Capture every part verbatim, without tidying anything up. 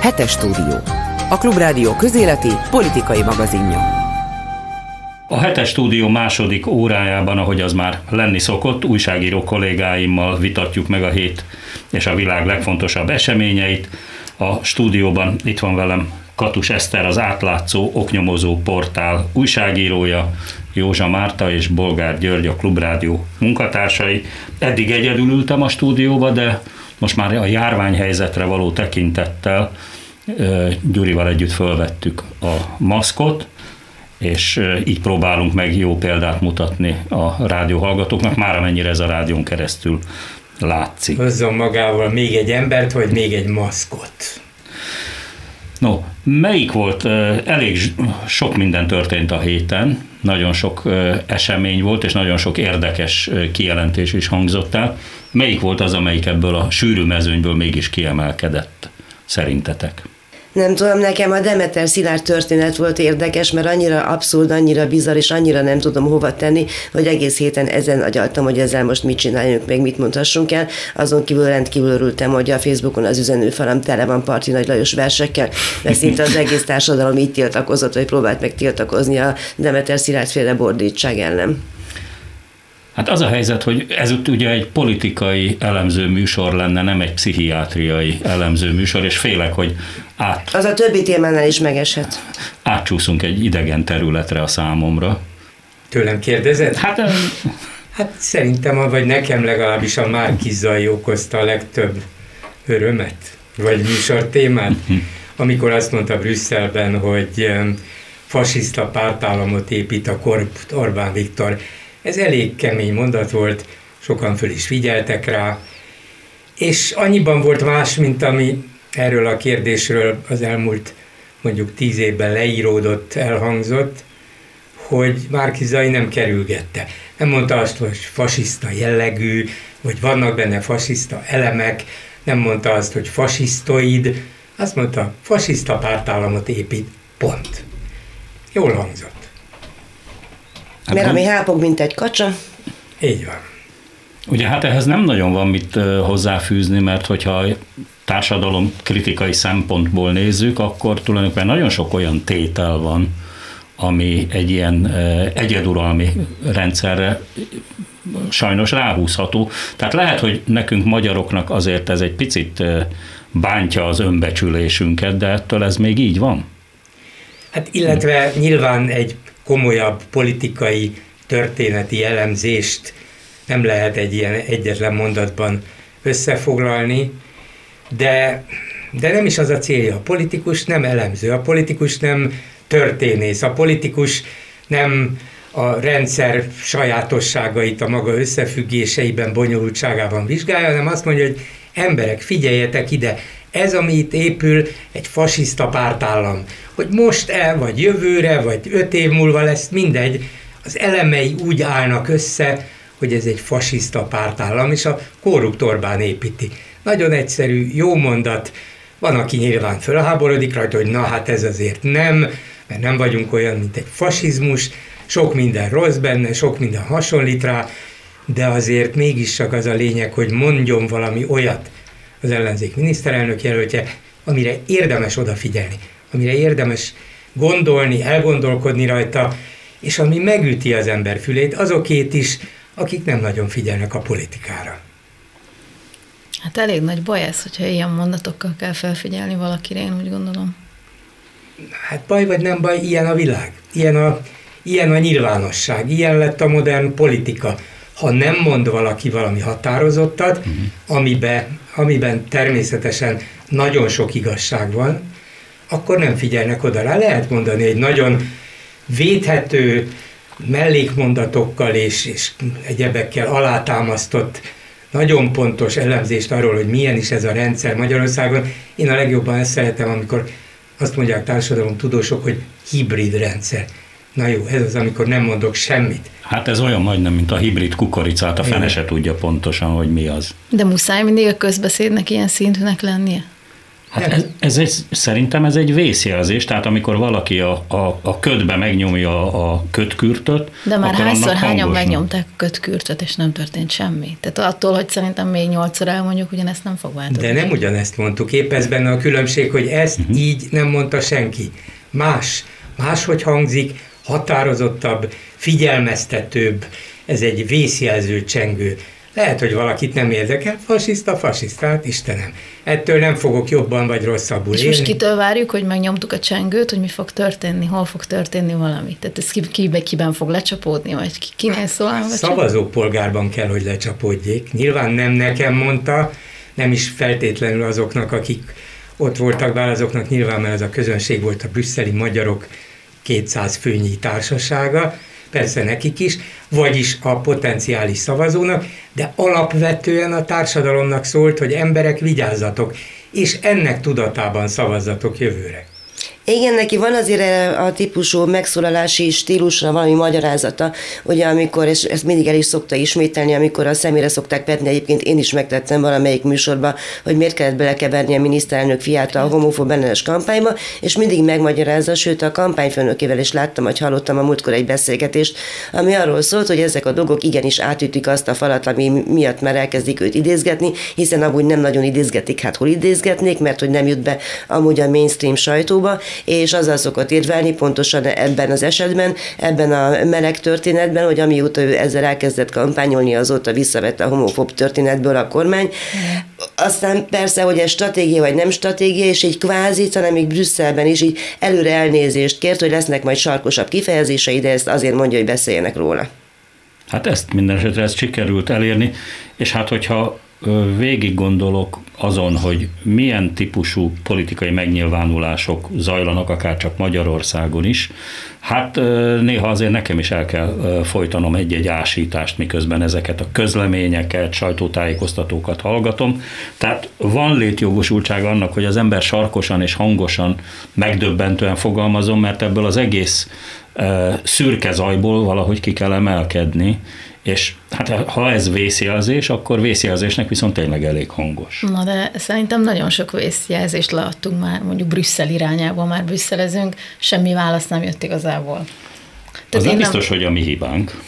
Hetes Stúdió. A Klubrádió közéleti, politikai magazinja. A Hetes Stúdió második órájában, ahogy az már lenni szokott, újságíró kollégáimmal vitatjuk meg a hét és a világ legfontosabb eseményeit. A stúdióban itt van velem Katus Eszter, az Átlátszó oknyomozó portál újságírója, Józsa Márta és Bolgár György, a Klubrádió munkatársai. Eddig egyedül ültem a stúdióba, de most már a járványhelyzetre való tekintettel Gyurival együtt fölvettük a maszkot, és így próbálunk meg jó példát mutatni a rádióhallgatóknak, már amennyire ez a rádión keresztül látszik. Hozzon magával még egy embert, vagy még egy maszkot. No, melyik volt? Elég sok minden történt a héten, nagyon sok esemény volt, és nagyon sok érdekes kijelentés is hangzott el. Melyik volt az, amelyik ebből a sűrű mezőnyből mégis kiemelkedett szerintetek? Nem tudom, nekem a Demeter Szilárd történet volt érdekes, mert annyira abszurd, annyira bizarr, és annyira nem tudom hova tenni, hogy egész héten ezen agyaltam, hogy ezzel most mit csináljunk, meg mit mondhassunk el. Azon kívül rendkívül örültem, hogy a Facebookon az üzenőfalam tele van Parti Nagy Lajos versekkel, mert szinte az egész társadalom így tiltakozott, vagy próbált meg tiltakozni a Demeter Szilárd féle bordítság ellen. Hát az a helyzet, hogy ezútt ugye egy politikai elemző műsor lenne, nem egy pszichiátriai elemző műsor, és félek, hogy át... Az a többi témánál is megeshet. Átcsúszunk egy idegen területre a számomra. Tőlem kérdezed? Hát, hát szerintem, vagy nekem legalábbis a Márki-Zay okozta a legtöbb örömet, vagy műsor témát, amikor azt mondta Brüsszelben, hogy fasiszta pártállamot épít a korrupt Orbán Viktor. Ez elég kemény mondat volt, sokan föl is figyeltek rá, és annyiban volt más, mint ami erről a kérdésről az elmúlt mondjuk tíz évben leíródott, elhangzott, hogy Márki-Zay nem kerülgette. Nem mondta azt, hogy fasiszta jellegű, vagy vannak benne fasiszta elemek, nem mondta azt, hogy fasisztoid, azt mondta, fasiszta pártállamot épít, pont. Jól hangzott. Hát mert ami hápog, mint egy kacsa. Így van. Ugye hát ehhez nem nagyon van mit hozzáfűzni, mert hogyha a társadalom kritikai szempontból nézzük, akkor tulajdonképpen nagyon sok olyan tétel van, ami egy ilyen egyeduralmi rendszerre sajnos ráhúzható. Tehát lehet, hogy nekünk magyaroknak azért ez egy picit bántja az önbecsülésünket, de ettől ez még így van? Hát illetve nyilván egy komolyabb politikai, történeti elemzést nem lehet egy ilyen egyetlen mondatban összefoglalni, de, de nem is az a célja. A politikus nem elemző, a politikus nem történész, a politikus nem a rendszer sajátosságait a maga összefüggéseiben, bonyolultságában vizsgálja, hanem azt mondja, hogy emberek, figyeljetek ide, ez, ami itt épül, egy fasiszta pártállam. Hogy most-e, vagy jövőre, vagy öt év múlva lesz, mindegy, az elemei úgy állnak össze, hogy ez egy fasiszta pártállam, és a korrupt Orbán építi. Nagyon egyszerű, jó mondat, van, aki nyilván fölháborodik rajta, hogy na hát ez azért nem, mert nem vagyunk olyan, mint egy fasizmus, sok minden rossz benne, sok minden hasonlít rá, de azért mégiscsak az a lényeg, hogy mondjon valami olyat az ellenzék miniszterelnök jelöltje, amire érdemes odafigyelni, amire érdemes gondolni, elgondolkodni rajta, és ami megüti az ember fülét, azokét is, akik nem nagyon figyelnek a politikára. Hát elég nagy baj ez, hogyha ilyen mondatokkal kell felfigyelni valakire, én úgy gondolom. Hát baj vagy nem baj, ilyen a világ, ilyen a, ilyen a nyilvánosság, ilyen lett a modern politika. Ha nem mond valaki valami határozottat, uh-huh. amiben, amiben természetesen nagyon sok igazság van, akkor nem figyelnek oda rá. Lehet mondani egy nagyon védhető mellékmondatokkal és, és egyebekkel alátámasztott, nagyon pontos elemzést arról, hogy milyen is ez a rendszer Magyarországon. Én a legjobban ezt szeretem, amikor azt mondják társadalomtudósok, hogy hibrid rendszer. Na jó, ez az, amikor nem mondok semmit. Hát ez olyan majdnem, mint a hibrid kukoricát, a fene se tudja pontosan, hogy mi az. De muszáj mindig a közbeszédnek ilyen szintűnek lennie? Hát ez, ez egy, szerintem ez egy vészjelzés, tehát amikor valaki a, a, a ködbe megnyomja a, a kötkürtöt. De már hányszor hányan megnyomták a kötkürtöt, és nem történt semmi. Tehát attól, hogy szerintem még nyolcszor elmondjuk, ugyanezt nem fog változni. De nem ugyanezt mondtuk, épp ez benne a különbség, hogy ezt uh-huh. így nem mondta senki. Más, máshogy hangzik, határozottabb, figyelmeztetőbb, ez egy vészjelző csengő. Lehet, hogy valakit nem érdekel, fasiszta, fasisztát, Istenem. Ettől nem fogok jobban vagy rosszabbul élni. És most kitől várjuk, hogy megnyomtuk a csengőt, hogy mi fog történni, hol fog történni valami? Tehát ez kiben, kiben fog lecsapódni, vagy kinél szól? Szavazópolgárban kell, hogy lecsapódjék. Nyilván nem nekem mondta, nem is feltétlenül azoknak, akik ott voltak, bár azoknak nyilván, mert ez a közönség volt a brüsszeli magyarok kétszáz főnyi társasága, persze nekik is, vagyis a potenciális szavazónak, de alapvetően a társadalomnak szólt, hogy emberek, vigyázzatok, és ennek tudatában szavazzatok jövőre. Igen, neki van azért a típusú megszólalási stílusra valami magyarázata, ugye amikor, és ezt mindig el is szokta ismételni, amikor a szemére szokták vetni, egyébként én is megtettem valamelyik műsorba, hogy miért kellett belekeverni a miniszterelnök fiát a homofób ellenes kampányba, és mindig megmagyarázza, sőt a kampányfőnökével is láttam, vagy hallottam a múltkor egy beszélgetést, ami arról szólt, hogy ezek a dolgok igenis átütik azt a falat, ami miatt már elkezdik őt idézgetni, hiszen amúgy nem nagyon idézgetik, hát hol idézgetnék, mert hogy nem jut be amúgy a mainstream sajtóba, és azzal szokott érvelni pontosan ebben az esetben, ebben a meleg történetben, hogy amióta ő ezzel elkezdett kampányolni, azóta visszavette a homofób történetből a kormány. Aztán persze, hogy ez stratégia vagy nem stratégia, és így kvázi, hanem még Brüsszelben is így előre elnézést kért, hogy lesznek majd sarkosabb kifejezései, de ezt azért mondja, hogy beszéljenek róla. Hát ezt minden esetre ezt sikerült elérni, és hát hogyha végig gondolok azon, hogy milyen típusú politikai megnyilvánulások zajlanak, akár csak Magyarországon is, hát néha azért nekem is el kell folytanom egy-egy ásítást, miközben ezeket a közleményeket, sajtótájékoztatókat hallgatom. Tehát van létjogosultság annak, hogy az ember sarkosan és hangosan, megdöbbentően fogalmazom, mert ebből az egész szürke zajból valahogy ki kell emelkedni, és hát ha ez vészjelzés, akkor vészjelzésnek viszont tényleg elég hangos. Na de szerintem nagyon sok vészjelzést leadtunk már, mondjuk Brüsszel irányába már brüsszelezünk, semmi válasz nem jött igazából. Tehát az nem biztos, nem... hogy a mi hibánk.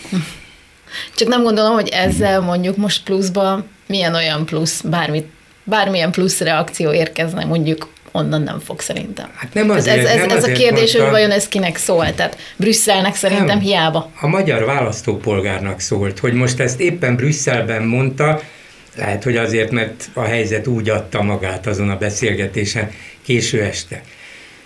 Csak nem gondolom, hogy ezzel mondjuk most pluszban milyen olyan plusz, bármi, bármilyen plusz reakció érkezne mondjuk, onnan nem fog szerintem. Hát nem azért, ez ez, nem ez azért a kérdés, mondta, hogy vajon ez kinek szól, tehát Brüsszelnek szerintem nem, hiába. A magyar választópolgárnak szólt, hogy most ezt éppen Brüsszelben mondta, lehet, hogy azért, mert a helyzet úgy adta magát azon a beszélgetésen késő este.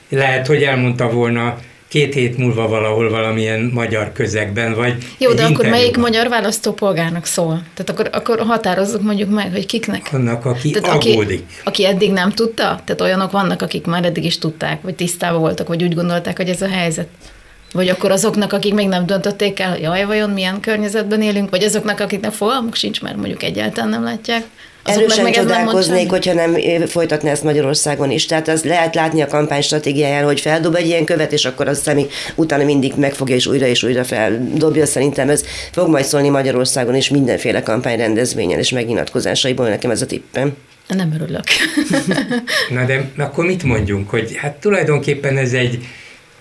Lehet, hogy elmondta volna két hét múlva valahol valamilyen magyar közegben, vagy jó, de akkor melyik magyar választópolgárnak szól? Tehát akkor, akkor határozzuk mondjuk meg, hogy kiknek. Annak, aki tehát aggódik. Aki, aki eddig nem tudta? Tehát olyanok vannak, akik már eddig is tudták, vagy tisztában voltak, vagy úgy gondolták, hogy ez a helyzet. Vagy akkor azoknak, akik még nem döntötték el, hogy jaj, vajon milyen környezetben élünk, vagy azoknak, akiknek fogalmuk sincs, mert mondjuk egyáltalán nem látják. Erősen csodálkoznék, hogyha nem folytatná ezt Magyarországon is. Tehát az lehet látni a kampány stratégiáján, hogy feldob egy ilyen követ, és akkor azt hiszem, utána mindig megfogja, és újra és újra feldobja. Szerintem ez fog majd szólni Magyarországon is mindenféle kampányrendezvényen és megnyilatkozásaiból, nekem ez a tippem. Nem örülök. Na de akkor mit mondjunk, hogy hát tulajdonképpen ez egy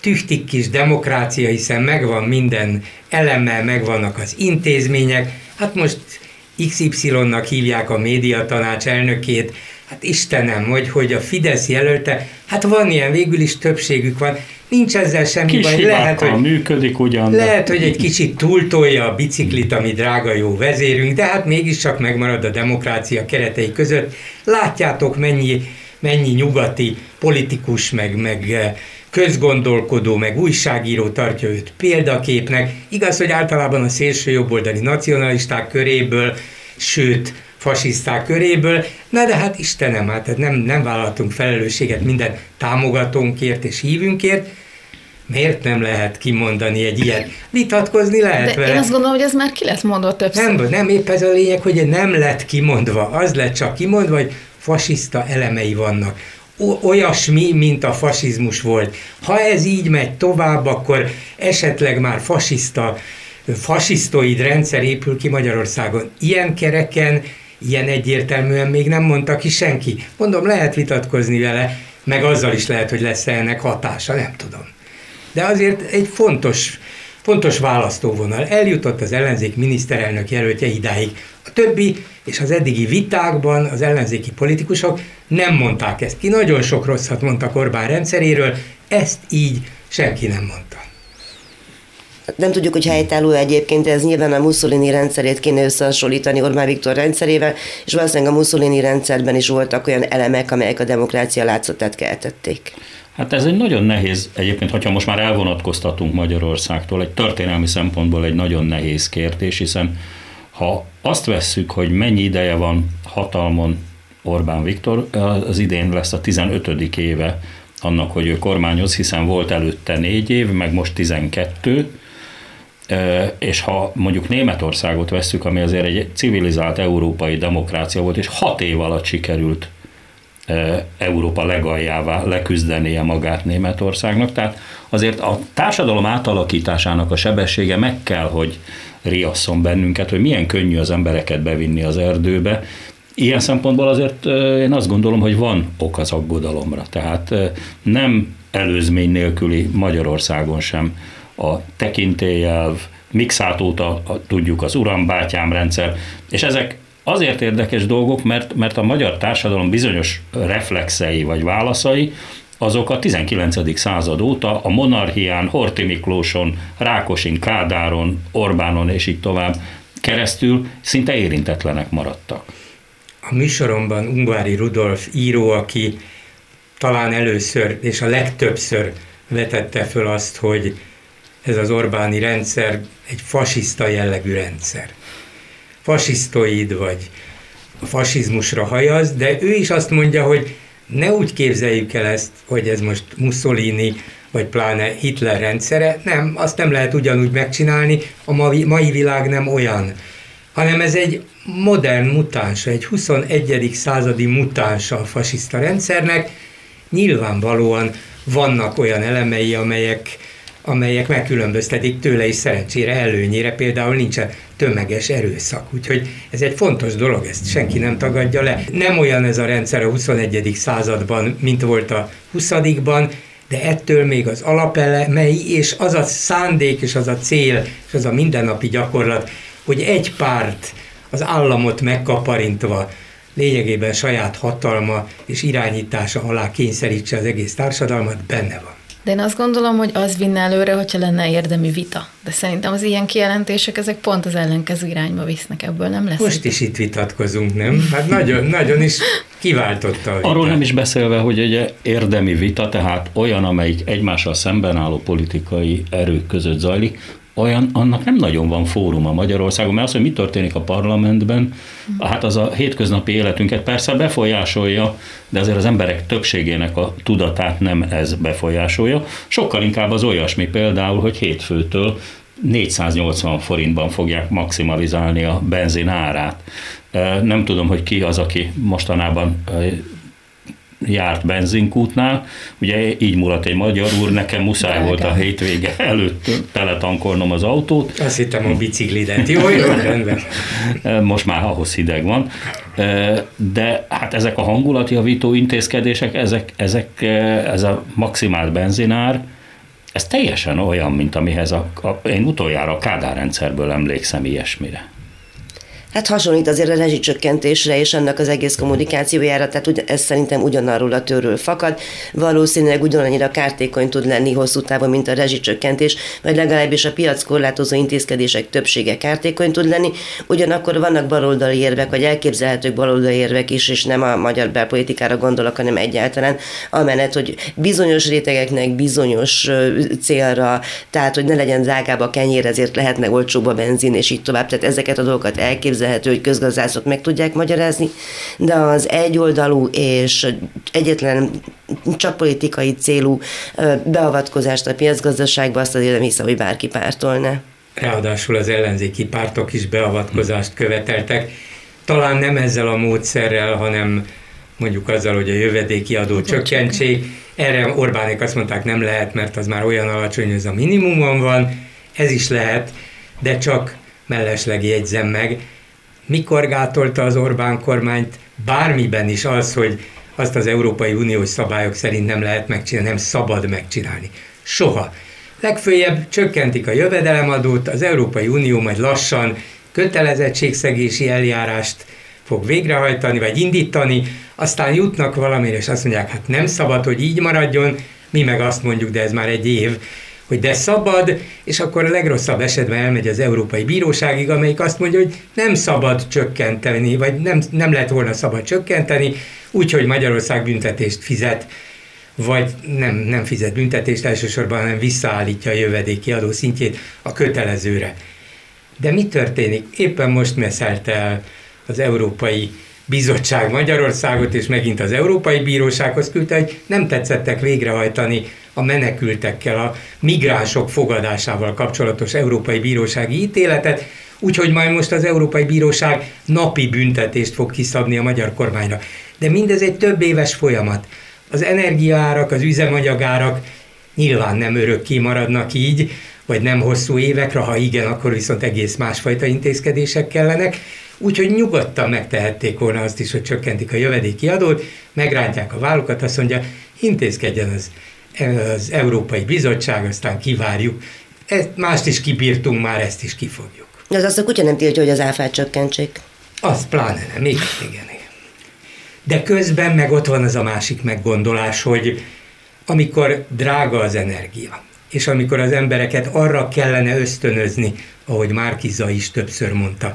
tüchtig kis demokrácia, hiszen megvan minden elemmel, megvannak az intézmények, hát most iksz ipszilonnak hívják a médiatanács elnökét, hát Istenem, hogy, hogy a Fidesz jelölte, hát van ilyen, végül is többségük van, nincs ezzel semmi baj, lehet, hogy, működik ugyan, lehet de... hogy egy kicsit túltolja a biciklit, ami drága jó vezérünk, de hát mégiscsak megmarad a demokrácia keretei között. Látjátok, mennyi, mennyi nyugati politikus, meg, meg közgondolkodó, meg újságíró tartja őt példaképnek. Igaz, hogy általában a szélső jobboldali nacionalisták köréből, sőt, fasiszták köréből, na de hát Istenem, hát nem, nem vállaltunk felelősséget minden támogatónkért és hívünkért. Miért nem lehet kimondani egy ilyet? Vitatkozni lehet de vele. Én azt gondolom, hogy ez már ki lett mondva többször. Nem, nem épp ez a lényeg, hogy nem lett kimondva. Az lett csak kimondva, hogy fasiszta elemei vannak. Olyasmi, mint a fasizmus volt. Ha ez így megy tovább, akkor esetleg már fasiszta, fasisztoid rendszer épül ki Magyarországon. Ilyen kereken, ilyen egyértelműen még nem mondta ki senki. Mondom, lehet vitatkozni vele, meg azzal is lehet, hogy lesz ennek hatása, nem tudom. De azért egy fontos, fontos választóvonal. Eljutott az ellenzék miniszterelnök jelöltje idáig. A többi és az eddigi vitákban az ellenzéki politikusok nem mondták ezt ki. Nagyon sok rosszat mondtak Orbán rendszeréről, ezt így senki nem mondta. Nem tudjuk, hogy helytálló egyébként, ez nyilván a Mussolini rendszerét kéne összehasonlítani Orbán Viktor rendszerével, és valószínűleg a Mussolini rendszerben is voltak olyan elemek, amelyek a demokrácia látszatát keltették. Hát ez egy nagyon nehéz, egyébként, hogyha most már elvonatkoztatunk Magyarországtól, egy történelmi szempontból egy nagyon nehéz kérdés, hiszen ha azt vesszük, hogy mennyi ideje van hatalmon Orbán Viktor, az idén lesz a tizenötödik éve annak, hogy ő kormányoz, hiszen volt előtte négy év, meg most tizenkettő, és ha mondjuk Németországot vesszük, ami azért egy civilizált európai demokrácia volt, és hat év alatt sikerült Európa legaljává leküzdenie magát Németországnak, tehát azért a társadalom átalakításának a sebessége meg kell, hogy riasszon bennünket, hogy milyen könnyű az embereket bevinni az erdőbe. Ilyen szempontból azért én azt gondolom, hogy van ok az aggodalomra, tehát nem előzmény nélküli Magyarországon sem a tekintélyelv, Mikszát óta tudjuk az urambátyám rendszer, és ezek azért érdekes dolgok, mert, mert a magyar társadalom bizonyos reflexei vagy válaszai, azok a tizenkilencedik század óta a monarchián, Horthy Miklóson, Rákosin, Kádáron, Orbánon és így tovább keresztül szinte érintetlenek maradtak. A műsoromban Ungvári Rudolf író, aki talán először és a legtöbbször vetette föl azt, hogy ez az Orbáni rendszer egy fasiszta jellegű rendszer. Fasisztoid vagy a fasizmusra hajaz, de ő is azt mondja, hogy ne úgy képzeljük el ezt, hogy ez most Mussolini vagy pláne Hitler rendszere, nem, azt nem lehet ugyanúgy megcsinálni, a mai világ nem olyan, hanem ez egy modern mutánsa, egy huszonegyedik századi mutánsa a fasiszta rendszernek, nyilvánvalóan vannak olyan elemei, amelyek amelyek megkülönböztetik tőle, és szerencsére, előnyére például nincsen tömeges erőszak. Úgyhogy ez egy fontos dolog, ezt senki nem tagadja le. Nem olyan ez a rendszer a huszonegyedik században, mint volt a huszadikban, de ettől még az alapelemei, és az a szándék, és az a cél, és az a mindennapi gyakorlat, hogy egy párt az államot megkaparintva, lényegében saját hatalma és irányítása alá kényszerítse az egész társadalmat, benne van. De én azt gondolom, hogy az vinne előre, hogyha lenne érdemi vita. De szerintem az ilyen kijelentések, ezek pont az ellenkező irányba visznek, ebből nem lesz. Most is itt vitatkozunk, nem? Hát nagyon, nagyon is kiváltotta a vitát. Arról nem is beszélve, hogy egy érdemi vita, tehát olyan, amelyik egymással szemben álló politikai erők között zajlik, olyan, annak nem nagyon van fóruma Magyarországon, mert az, hogy mi történik a parlamentben, hát az a hétköznapi életünket persze befolyásolja, de azért az emberek többségének a tudatát nem ez befolyásolja. Sokkal inkább az olyasmi például, hogy hétfőtől négyszáznyolcvan forintban fogják maximalizálni a benzin árát. Nem tudom, hogy ki az, aki mostanában járt benzinkútnál, ugye így mulat egy magyar úr, nekem muszáj de volt de. a hétvége előtt teletankolnom az autót. Azt hittem a biciklidet, jó, jó, rendben. Most már ahhoz hideg van, de hát ezek a hangulatjavító intézkedések, ezek, ezek, ez a maximál benzinár, ez teljesen olyan, mint amihez a, a, én utoljára a Kádár rendszerből emlékszem ilyesmire. Hát hasonlít azért a rezsicsökkentésre és annak az egész kommunikációjára, tehát ez szerintem ugyanarról a tőről fakad. Valószínűleg ugyanannyira kártékony tud lenni hosszú távon, mint a rezsicsökkentés, vagy legalábbis a piackorlátozó intézkedések többsége kártékony tud lenni. Ugyanakkor vannak baloldali érvek, vagy elképzelhetők baloldali érvek is, és nem a magyar belpolitikára gondolok, hanem egyáltalán amellett, hogy bizonyos rétegeknek bizonyos célra, tehát hogy ne legyen drágább a kenyér, ezért lehetne olcsóbb a benzin, és így tovább. Tehát ezeket a dolgokat elképzelhetők, hogy közgazdászok meg tudják magyarázni, de az egyoldalú és egyetlen csak politikai célú beavatkozást a piacgazdaságba, azt azért nem hiszem, hogy bárki pártolna. Ráadásul az ellenzéki pártok is beavatkozást követeltek, talán nem ezzel a módszerrel, hanem mondjuk azzal, hogy a jövedéki adó csökkentsék. Erre Orbánék azt mondták, nem lehet, mert az már olyan alacsony, hogy ez a minimumon van, ez is lehet, de csak mellesleg jegyzem meg, Mikor gátolta az Orbán kormányt bármiben is az, hogy azt az Európai Uniós szabályok szerint nem lehet megcsinálni, nem szabad megcsinálni? Soha. Legföljebb csökkentik a jövedelemadót, az Európai Unió majd lassan kötelezettségszegési eljárást fog végrehajtani, vagy indítani, aztán jutnak valamire, és azt mondják, hát nem szabad, hogy így maradjon, mi meg azt mondjuk, de ez már egy év, hogy de szabad, és akkor a legrosszabb esetben elmegy az Európai Bíróságig, amelyik azt mondja, hogy nem szabad csökkenteni, vagy nem, nem lett volna szabad csökkenteni, úgyhogy Magyarország büntetést fizet, vagy nem, nem fizet büntetést elsősorban, hanem visszaállítja a jövedéki adó szintjét a kötelezőre. De mi történik? Éppen most meszelt el az Európai Bizottság Magyarországot, és megint az Európai Bírósághoz küldte, hogy nem tetszettek végrehajtani a menekültekkel, a migránsok fogadásával kapcsolatos Európai Bírósági ítéletet, úgyhogy majd most az Európai Bíróság napi büntetést fog kiszabni a magyar kormányra. De mindez egy több éves folyamat. Az energiaárak, az üzemanyagárak nyilván nem örökké maradnak így, vagy nem hosszú évekre, ha igen, akkor viszont egész másfajta intézkedések kellenek, úgyhogy nyugodtan megtehették volna azt is, hogy csökkentik a jövedéki adót, megrántják a vállukat, azt mondja, intézkedjen az, az Európai Bizottság, aztán kivárjuk. Ezt, mást is kibírtunk már, ezt is kifogjuk. Az azt a kutya nem tiltja, hogy az áfát csökkentsék. Az pláne nem, igen, igen. De közben meg ott van az a másik meggondolás, hogy amikor drága az energia, és amikor az embereket arra kellene ösztönözni, ahogy Márki-Zay is többször mondta,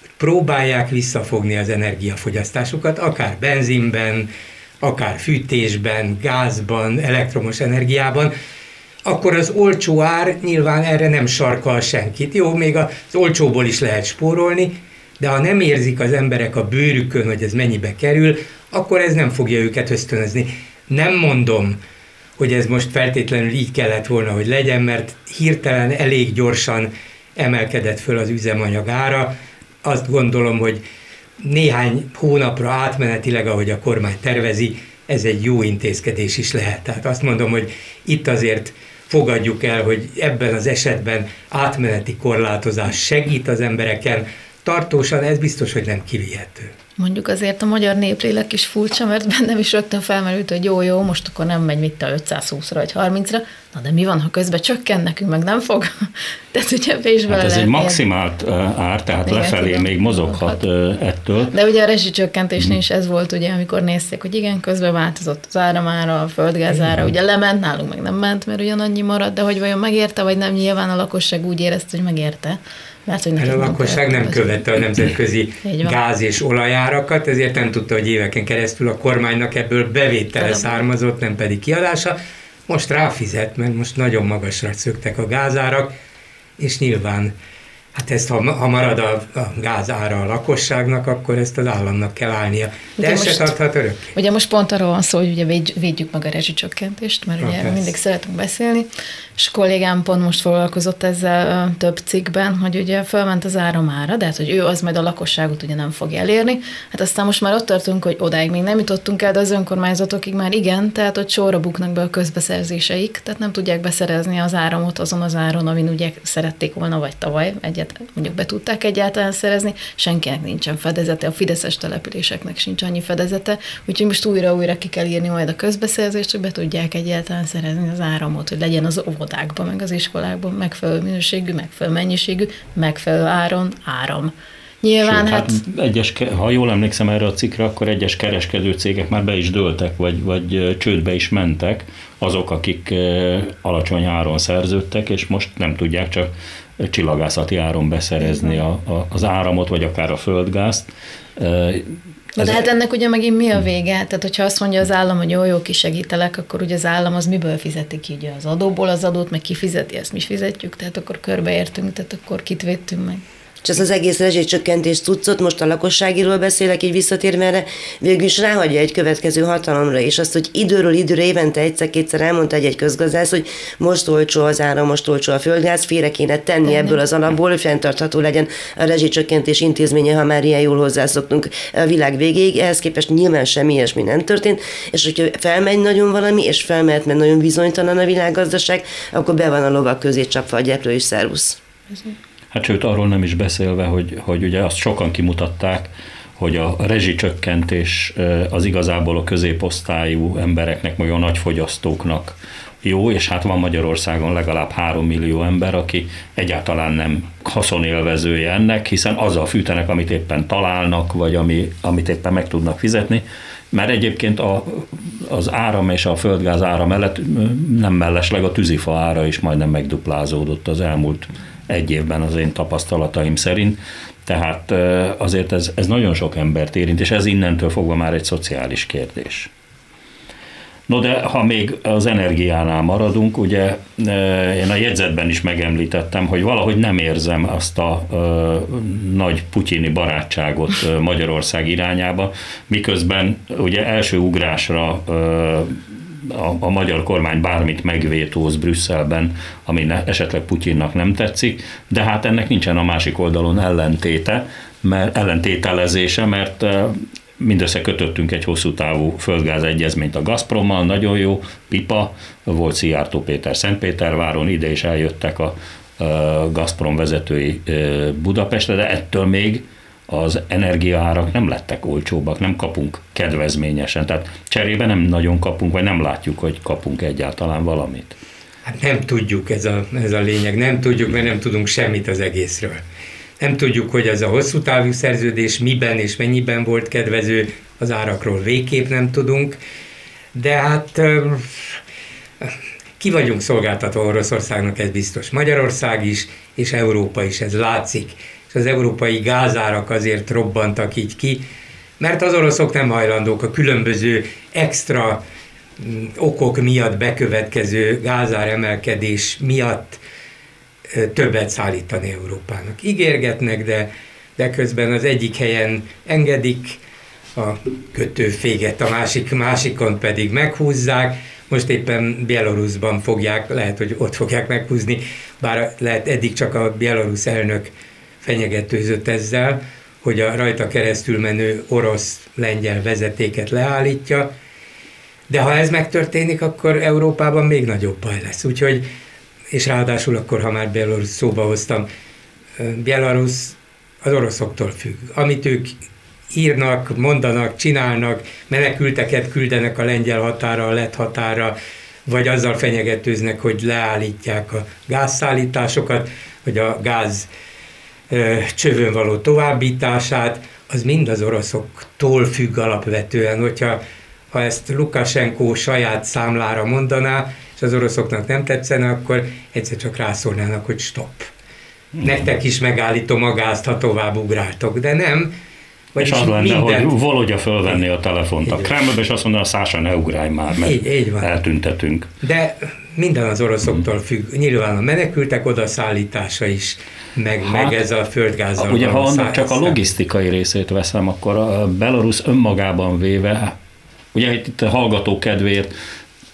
hogy próbálják visszafogni az energiafogyasztásukat, akár benzinben, akár fűtésben, gázban, elektromos energiában, akkor az olcsó ár nyilván erre nem sarkal senkit. Jó, még az olcsóból is lehet spórolni, de ha nem érzik az emberek a bőrükön, hogy ez mennyibe kerül, akkor ez nem fogja őket ösztönözni. Nem mondom, hogy ez most feltétlenül így kellett volna, hogy legyen, mert hirtelen elég gyorsan emelkedett föl az üzemanyag ára. Azt gondolom, hogy néhány hónapra átmenetileg, ahogy a kormány tervezi, ez egy jó intézkedés is lehet. Tehát azt mondom, hogy itt azért fogadjuk el, hogy ebben az esetben átmeneti korlátozás segít az embereken, tartósan ez biztos, hogy nem kivihető. Mondjuk azért a magyar néplélek is furcsa, mert bennem is rögtön felmerült, hogy jó, jó, most akkor nem megy mit a ötszázhúszra vagy harmincra, na de mi van, ha közben csökken, nekünk meg nem fog? Tehát ugye be is hát ez egy maximált ár, tehát igen, lefelé tudom, még mozoghat mondhat. Ettől. De ugye a rezsicsökkentésnél is ez volt, ugye, amikor nézték, hogy igen, közben változott az áramára, a földgázára, ugye lement, nálunk meg nem ment, mert ugyanannyi maradt, de hogy vajon megérte, vagy nem, nyilván a lakosság úgy érezte, hogy megérte. Mert, hogy a lakosság nem követte a nemzetközi gáz- és olajárakat, ezért nem tudta, hogy éveken keresztül a kormánynak ebből bevétele származott, nem pedig kiadása. Most ráfizet, mert most nagyon magasra szöktek a gázárak, és nyilván, hát ezt, ha, ha marad a, a gázára a lakosságnak, akkor ezt az államnak kell állnia. De ez se tarthat örökké. Ugye most pont arról van szó, hogy ugye védjük meg a rezsicsökkentést, mert ugye mindig szeretünk beszélni, és kollégám pont most foglalkozott ezzel több cikkben, hogy ugye fölment az áramára, de hát, hogy ő az majd a lakosságot ugye nem fogja elérni. Hát aztán most már ott tartunk, hogy odáig még nem jutottunk el, de az önkormányzatokig már igen, tehát ott sorra buknak be a közbeszerzéseik, tehát nem tudják beszerezni az áramot azon az áron, amin ugye szerették volna, vagy tavaly egyet, mondjuk be tudták egyáltalán szerezni, senkinek nincsen fedezete, a fideszes településeknek sincs annyi fedezete, úgyhogy most újra-újra ki kell írni majd a közbeszerzést, hogy be tudják egyáltalán szerezni az áramot, hogy legyen az óvodákban, meg az iskolákban megfelelő minőségű, megfelelő mennyiségű, megfelelő áron áram. Nyilván, Sőt, hát... hát egyes, ha jól emlékszem erre a cikkre, akkor egyes kereskedő cégek már be is dőltek, vagy, vagy csődbe is mentek azok, akik alacsony áron szerződtek, és most nem tudják csak csillagászati áron beszerezni a, a, az áramot, vagy akár a földgázt. De ez hát ennek ugye megint mi a vége? Tehát, hogyha azt mondja az állam, hogy jó, jó, kisegítelek, akkor ugye az állam az miből fizeti ki? Ugye az adóból az adót, meg ki fizeti, ezt mi fizetjük, tehát akkor körbeértünk, tehát akkor kit védtünk meg. És az az egész rezsicsökkentés cuccot, most a lakosságiról beszélek, így visszatérve erre, végül is ráhagyja egy következő hatalomra, és azt, hogy időről időre, évente egyszer-kétszer elmondta egy-egy közgazdász, hogy most olcsó az áram, most olcsó a földgáz, félre kéne tenni ebből az alapból, hogy fenntartható legyen a rezsicsökkentés intézménye, ha már ilyen jól hozzászoktunk a világ végéig, ehhez képest nyilván semmi ilyesmi nem történt, és hogyha felmegy nagyon valami, és felmehet, mert nagyon bizonytalan a világgazdaság, akkor be van a lovak közé csapva a gyeplő, és szervusz. Hát sőt, arról nem is beszélve, hogy, hogy ugye azt sokan kimutatták, hogy a rezsicsökkentés az igazából a középosztályú embereknek, meg a nagy fogyasztóknak jó, és hát van Magyarországon legalább három millió ember, aki egyáltalán nem haszonélvezője ennek, hiszen azzal fűtenek, amit éppen találnak, vagy ami, amit éppen meg tudnak fizetni, mert egyébként a, az áram és a földgáz ára mellett nem mellesleg a tűzifa ára is majdnem megduplázódott az elmúlt egy évben az én tapasztalataim szerint, tehát azért ez, ez nagyon sok embert érint, és ez innentől fogva már egy szociális kérdés. No de ha még az energiánál maradunk, ugye én a jegyzetben is megemlítettem, hogy valahogy nem érzem azt a ö, nagy putyini barátságot Magyarország irányába, miközben ugye első ugrásra ö, A, a magyar kormány bármit megvétóz Brüsszelben, ami ne, esetleg Putyinnak nem tetszik, de hát ennek nincsen a másik oldalon ellentéte, mert ellentételezése, mert mindössze kötöttünk egy hosszú távú földgáz egyezményt a Gazprommal, nagyon jó, pipa, volt Szijártó Péter Szentpéterváron, ide is eljöttek a, a Gazprom vezetői Budapestre, de ettől még az energiaárak nem lettek olcsóbbak, nem kapunk kedvezményesen, tehát cserébe nem nagyon kapunk, vagy nem látjuk, hogy kapunk egyáltalán valamit. Hát nem tudjuk, ez a, ez a lényeg, nem tudjuk, mert nem tudunk semmit az egészről. Nem tudjuk, hogy ez a hosszú távú szerződés miben és mennyiben volt kedvező, az árakról végképp nem tudunk, de hát ki vagyunk szolgáltatva Oroszországnak, ez biztos. Magyarország is, és Európa is, ez látszik. Az európai gázárak azért robbantak így ki, mert az oroszok nem hajlandók a különböző extra okok miatt bekövetkező gázáremelkedés miatt többet szállítani Európának. Ígérgetnek, de, de közben az egyik helyen engedik a kötőféget, a másik, másikon pedig meghúzzák. Most éppen Bieloruszban fogják, lehet, hogy ott fogják meghúzni, bár lehet eddig csak a bielorusz elnök fenyegetőzött ezzel, hogy a rajta keresztül menő orosz-lengyel vezetéket leállítja, de ha ez megtörténik, akkor Európában még nagyobb baj lesz. Úgyhogy, és ráadásul akkor, ha már Bielorusz szóba hoztam, Bielorusz az oroszoktól függ. Amit ők írnak, mondanak, csinálnak, menekülteket küldenek a lengyel határa, a lett határa, vagy azzal fenyegetőznek, hogy leállítják a gázszállításokat, hogy a gáz csövön való továbbítását, az mind az oroszoktól függ alapvetően, hogyha ha ezt Lukasenko saját számlára mondaná, és az oroszoknak nem tetszene, akkor egyszer csak rászólnának, hogy stop. Nektek is megállítom a gázt, ha tovább ugráltok, de nem. Vagyis és az lenne, mindent... hogy vologya fölvenni a telefont a Kremlbe, és azt mondaná, Szása, ne ugrálj már, mert így, így eltüntetünk. De minden az oroszoktól függ. Nyilván a menekültek odaszállítása is, meg, hát, meg ez a földgázzal. Ugye, ha annak csak a logisztikai részét veszem, akkor a Belarus önmagában véve, ugye itt a hallgató kedvéért,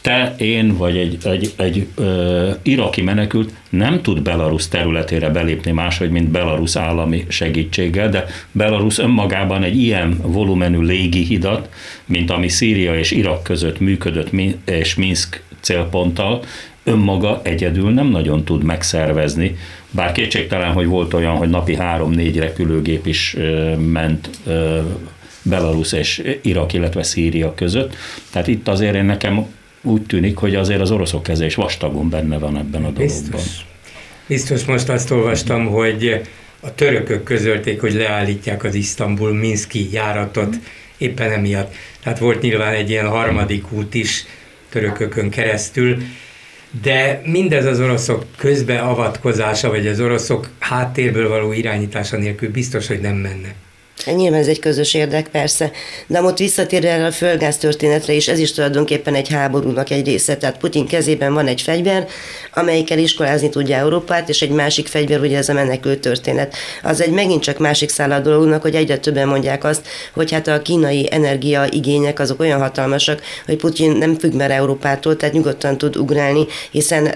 te, én vagy egy, egy, egy ö, iraki menekült nem tud Belarusz területére belépni máshogy, mint Belarusz állami segítséggel, de Belarusz önmagában egy ilyen volumenű légihidat, mint ami Szíria és Irak között működött és Minszk célponttal, önmaga egyedül nem nagyon tud megszervezni, bár kétségtelen, hogy volt olyan, hogy napi három-négy repülőgép is ö, ment ö, Belarusz és Irak, illetve Szíria között, tehát itt azért én nekem úgy tűnik, hogy azért az oroszok keze is vastagon benne van ebben a dologban. Biztos. Biztos, most azt olvastam, hogy a törökök közölték, hogy leállítják az Isztambul-Minszki járatot éppen emiatt. Tehát volt nyilván egy ilyen harmadik út is törökökön keresztül, de mindez az oroszok közbeavatkozása, vagy az oroszok háttérből való irányítása nélkül biztos, hogy nem menne. Nyilván ez egy közös érdek, persze, de amott visszatérve erre a földgáz történetre is, ez is tulajdonképpen egy háborúnak egy része, tehát Putyin kezében van egy fegyver, amelyikkel iskolázni tudja Európát, és egy másik fegyver, ugye ez a menekült történet. Az egy megint csak másik szála a dolognak, hogy egyre többen mondják azt, hogy hát a kínai energiaigények azok olyan hatalmasak, hogy Putyin nem függ már Európától, tehát nyugodtan tud ugrálni, hiszen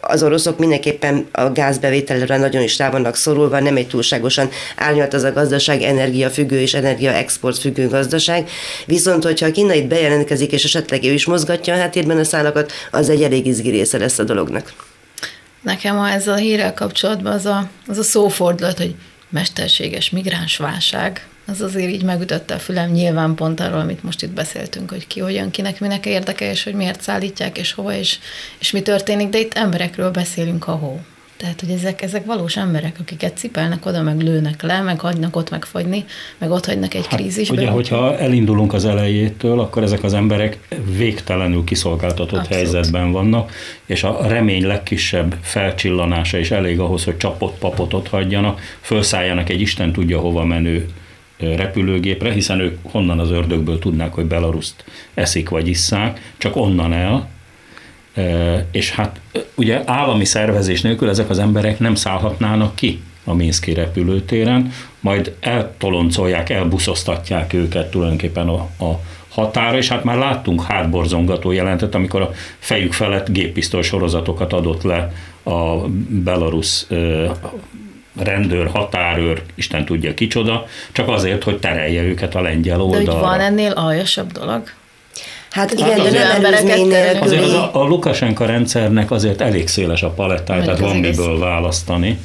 az oroszok mindenképpen a gázbevételre nagyon is rá vannak szorulva, nem egy túlságosan árnyalt az a gazdaság, energia függő és energiaexport függő gazdaság, viszont hogyha a Kína itt bejelentkezik, és esetleg ő is mozgatja a háttérben a szálakat, az egy elég izgi része lesz a dolognak. Nekem a ezzel a hírrel kapcsolatban az a, az a szófordulat, hogy mesterséges migránsválság, az azért így megütötte a fülem, nyilván pont arról, amit most itt beszéltünk, hogy ki hogyan, kinek, minek érdeke, és hogy miért szállítják, és hova, és, és mi történik, de itt emberekről beszélünk ahol. Tehát, hogy ezek, ezek valós emberek, akiket cipelnek oda, meg lőnek le, meg hagynak ott megfagyni, meg ott hagynak egy hát, krízisben. Ugye, hogyha elindulunk az elejétől, akkor ezek az emberek végtelenül kiszolgáltatott Abszolút. helyzetben vannak, és a remény legkisebb felcsillanása is elég ahhoz, hogy csapott papot ott hagyjanak, felszálljanak egy Isten tudja hova menő repülőgépre, hiszen ők honnan az ördögből tudnák, hogy Belaruszt eszik vagy isszák, csak onnan el. És hát ugye állami szervezés nélkül ezek az emberek nem szállhatnának ki a minszki repülőtéren, majd eltoloncolják, elbuszoztatják őket tulajdonképpen a, a határa, és hát már láttunk hátborzongató jelentet, amikor a fejük felett géppisztoly sorozatokat adott le a belarusz rendőr, határőr, Isten tudja kicsoda, csak azért, hogy terelje őket a lengyel oldalra. De van ennél aljasabb dolog? Hát igen, hát de nem embereket nélkül. Azért az a, a Lukasenka rendszernek azért elég széles a palettája, tehát van miből egész. választani,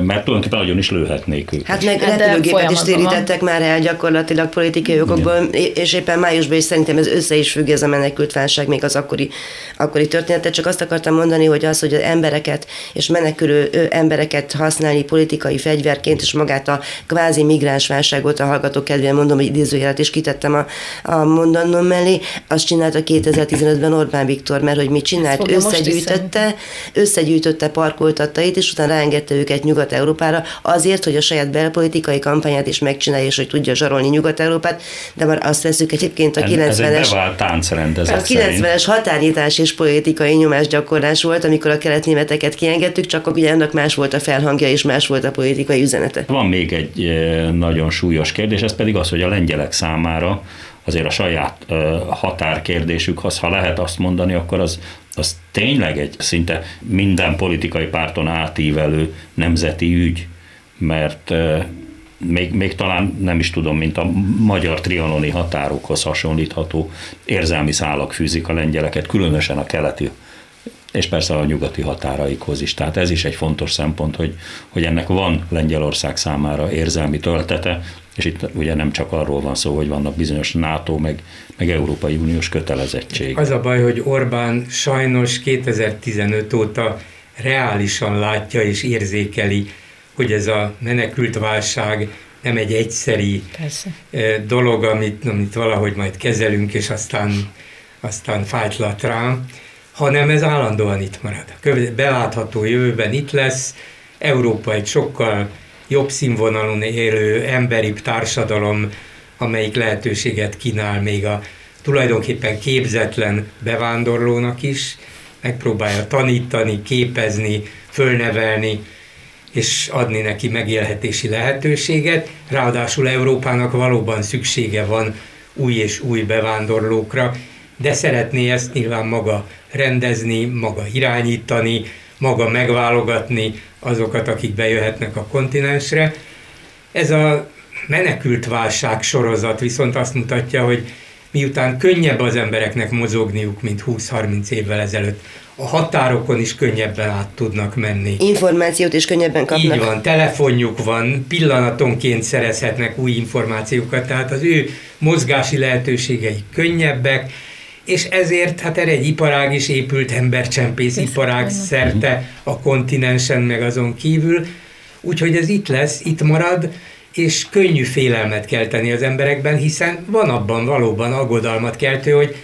mert tulajdonképpen nagyon is lőhetnék őket. Hát meg repülőgépet is térítettek már el gyakorlatilag politikai okokból, igen. És éppen májusban is szerintem ez össze is függ, ez a menekültválság, még az akkori, akkori történetet. Csak azt akartam mondani, hogy az, hogy az embereket és menekülő embereket használni politikai fegyverként, és magát a kvázi migránsválságot, a hallgatók kedvéért mondom, hogy idézőjelet is kitettem a, a mondanom mellé, azt csinálta kétezer-tizenötben Orbán Viktor, mert hogy mit csinált, összegyűjtötte, összegyűjtötte parkoltatait, és utána ráengedte őket Nyugat-Európára azért, hogy a saját belpolitikai kampányát is megcsinálja, és hogy tudja zsarolni Nyugat-Európát, de már azt veszük egyébként a kilencvenes határnyitás és politikai nyomásgyakorlás volt, amikor a keletnémeteket kiengedtük, csak ugye annak más volt a felhangja, és más volt a politikai üzenete. Van még egy nagyon súlyos kérdés, ez pedig az, hogy a lengyelek számára azért a saját határkérdésük, az, ha lehet azt mondani, akkor az, az tényleg egy szinte minden politikai párton átívelő nemzeti ügy, mert még, még talán nem is tudom, mint a magyar trianoni határokhoz hasonlítható érzelmi szálak fűzik a lengyeleket, különösen a keleti és persze a nyugati határaikhoz is. Tehát ez is egy fontos szempont, hogy, hogy ennek van Lengyelország számára érzelmi töltete, és itt ugye nem csak arról van szó, hogy vannak bizonyos NATO, meg, meg Európai Uniós kötelezettség. Az a baj, hogy Orbán sajnos kétezer-tizenöt óta reálisan látja és érzékeli, hogy ez a menekültválság nem egy egyszeri persze. dolog, amit, amit valahogy majd kezelünk, és aztán, aztán fájtlat rá, hanem ez állandóan itt marad. Belátható jövőben itt lesz, Európa egy sokkal jobb színvonalon élő, emberibb társadalom, amelyik lehetőséget kínál még a tulajdonképpen képzetlen bevándorlónak is, megpróbálja tanítani, képezni, fölnevelni, és adni neki megélhetési lehetőséget. Ráadásul Európának valóban szüksége van új és új bevándorlókra, de szeretné ezt nyilván maga rendezni, maga irányítani, maga megválogatni azokat, akik bejöhetnek a kontinensre. Ez a menekültválság sorozat viszont azt mutatja, hogy miután könnyebb az embereknek mozogniuk, mint húsz-harminc évvel ezelőtt, a határokon is könnyebben át tudnak menni. Információt is könnyebben kapnak. Így van, telefonjuk van, pillanatonként szerezhetnek új információkat, tehát az ő mozgási lehetőségeik könnyebbek, és ezért hát erre egy iparág is épült, embercsempész iparág szerte a kontinensen, meg azon kívül. Úgyhogy ez itt lesz, itt marad, és könnyű félelmet kelteni az emberekben, hiszen van abban valóban aggodalmat keltő, hogy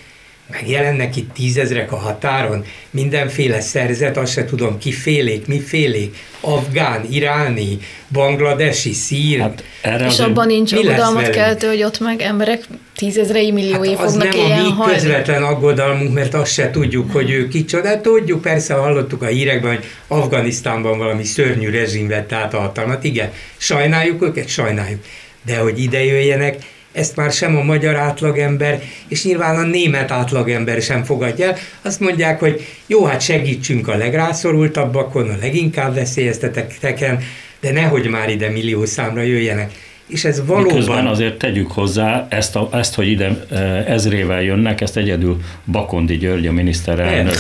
megjelennek itt tízezrek a határon, mindenféle szerzet, azt se tudom, kifélék, mifélék, afgán, iráni, bangladesi, szír. Hát és abban nincs aggodalmat keltő, hogy ott meg emberek tízezrei, milliói hát fognak ilyen halni. Az nem a mi közvetlen aggodalmunk, mert azt se tudjuk, hogy ők kicsoda. Tudjuk, persze hallottuk a hírekben, hogy Afganisztánban valami szörnyű rezsim vett át a hatalmat. Igen, sajnáljuk őket, sajnáljuk. De hogy ide jöjjenek, ezt már sem a magyar átlagember, és nyilván a német átlagember sem fogadja el. Azt mondják, hogy jó, hát segítsünk a legrászorultabbakon, a leginkább veszélyezteteken, de nehogy már ide millió számra jöjjenek. És ez valóban... Miközben azért tegyük hozzá ezt, a, ezt hogy ide ezrével jönnek, ezt egyedül Bakondi György, a miniszterelnök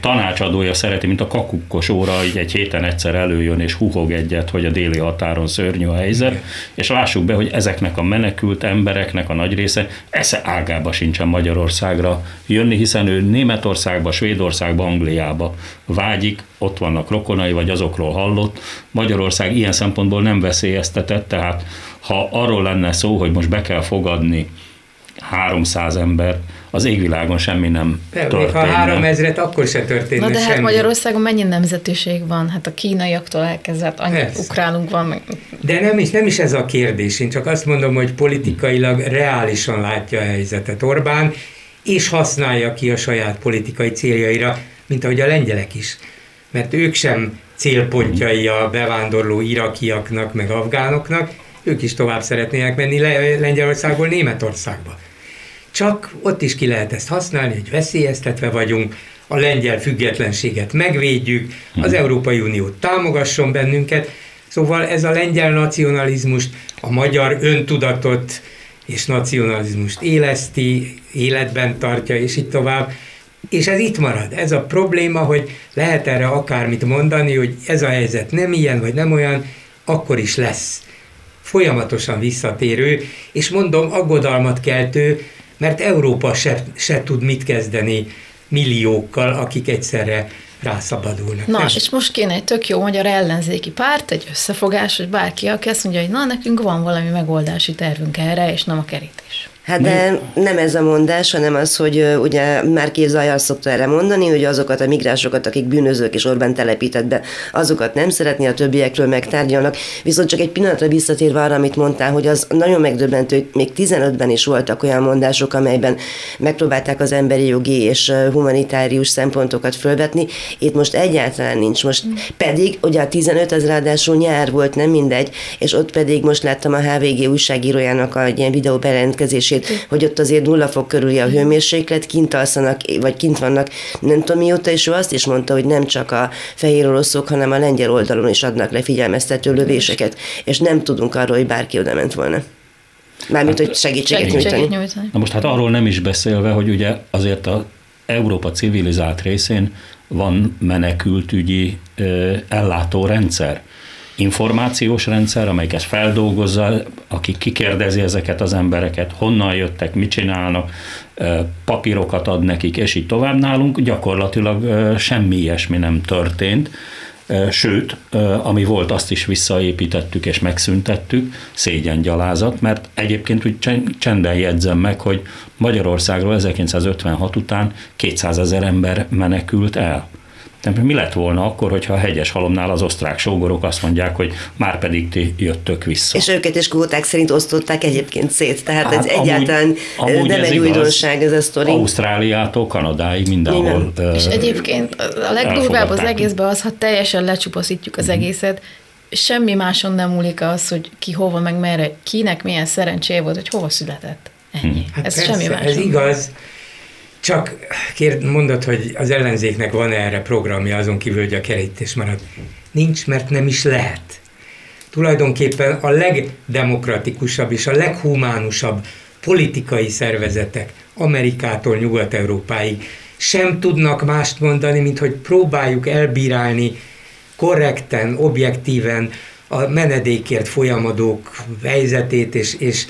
tanácsadója szereti, mint a kakukkos óra, így egy héten egyszer előjön és huhog egyet, hogy a déli határon szörnyű a helyzet, igen. És lássuk be, hogy ezeknek a menekült embereknek a nagy része esze ágába sincsen Magyarországra jönni, hiszen ő Németországba, Svédországba, Angliába vágyik, ott vannak rokonai, vagy azokról hallott. Magyarország ilyen szempontból nem veszélyeztetett, tehát ha arról lenne szó, hogy most be kell fogadni háromszáz embert, az égvilágon semmi nem történne. Ha három ezret, akkor se történne semmi. Na de hát semmi. Magyarországon mennyi nemzetiség van? Hát a kínaiaktól elkezdve, annyi Persze. ukránunk van. Meg... De nem is, nem is ez a kérdés. Én csak azt mondom, hogy politikailag reálisan látja a helyzetet Orbán, és használja ki a saját politikai céljaira, mint ahogy a lengyelek is. Mert ők sem célpontjai a bevándorló irakiaknak, meg afgánoknak, ők is tovább szeretnének menni Lengyelországból Németországba. Csak ott is ki lehet ezt használni, hogy veszélyeztetve vagyunk, a lengyel függetlenséget megvédjük, az Európai Unió támogasson bennünket, szóval ez a lengyel nacionalizmust, a magyar öntudatot és nacionalizmust éleszti, életben tartja, és így tovább. És ez itt marad. Ez a probléma, hogy lehet erre akármit mondani, hogy ez a helyzet nem ilyen, vagy nem olyan, akkor is lesz. Folyamatosan visszatérő, és mondom, aggodalmat keltő, mert Európa se, se tud mit kezdeni milliókkal, akik egyszerre rászabadulnak. Na, nem? És most kéne egy tök jó magyar ellenzéki párt, egy összefogás, hogy bárki, aki azt mondja, hogy na, nekünk van valami megoldási tervünk erre, és nem a kerítés. Hát de nem ez a mondás, hanem az, hogy ugye Márki-Zay azt szokta erre mondani, hogy azokat a migránsokat, akik bűnözők és Orbán telepített be, azokat nem szeretné, a többiekről megtárgyalnak. Viszont csak egy pillanatra visszatérve arra, amit mondtál, hogy az nagyon megdöbbentő, hogy még tizenötben is voltak olyan mondások, amelyben megpróbálták az emberi jogi és humanitárius szempontokat fölvetni. Itt most egyáltalán nincs. Most pedig ugye a tizenöt az ráadásul nyár volt, nem mindegy, és ott pedig most láttam a há vé gé újságírójának a ilyen videó bejelentkezését, hogy ott azért nulla fok körüli a hőmérséklet, kint alszanak, vagy kint vannak nem tudom mióta, és ő azt is mondta, hogy nem csak a fehér oroszok, hanem a lengyel oldalon is adnak le figyelmeztető lövéseket, és nem tudunk arról, hogy bárki oda ment volna. Mármint, hát, hogy segítséget nyújtani. nyújtani. Na most hát arról nem is beszélve, hogy ugye azért a Európa civilizált részén van menekültügyi ellátórendszer, információs rendszer, amelyik ezt feldolgozza, aki kikérdezi ezeket az embereket, honnan jöttek, mit csinálnak, papírokat ad nekik, és így tovább. Nálunk gyakorlatilag semmi ilyesmi nem történt, sőt, ami volt, azt is visszaépítettük és megszüntettük, szégyengyalázat, mert egyébként úgy csenden jegyzem meg, hogy Magyarországról ezerkilencszázötvenhat után kétszázezer ember menekült el. Tehát mi lett volna akkor, hogyha a hegyes halomnál az osztrák sógorok azt mondják, hogy már pedig ti jöttök vissza. És őket is kvóták szerint osztották egyébként szét, tehát hát ez amúgy, egyáltalán amúgy nem ez egy igaz, újdonság ez a sztori. Ausztráliától Kanadáig mindenhol. Igen. És egyébként a legdurvább az egészben az, ha teljesen lecsupaszítjuk az egészet, semmi máson nem múlik az, hogy ki hova, meg merre, kinek milyen szerencséje volt, hogy hova született. Ennyi. Hát ez persze, semmi máson. Ez igaz. Csak kérd, mondod, hogy az ellenzéknek van erre programja, azon kívül, hogy a kerítés marad. Nincs, mert nem is lehet. Tulajdonképpen a legdemokratikusabb és a leghumánusabb politikai szervezetek Amerikától Nyugat-Európáig sem tudnak mást mondani, mint hogy próbáljuk elbírálni korrekten, objektíven a menedékért folyamodók helyzetét, és, és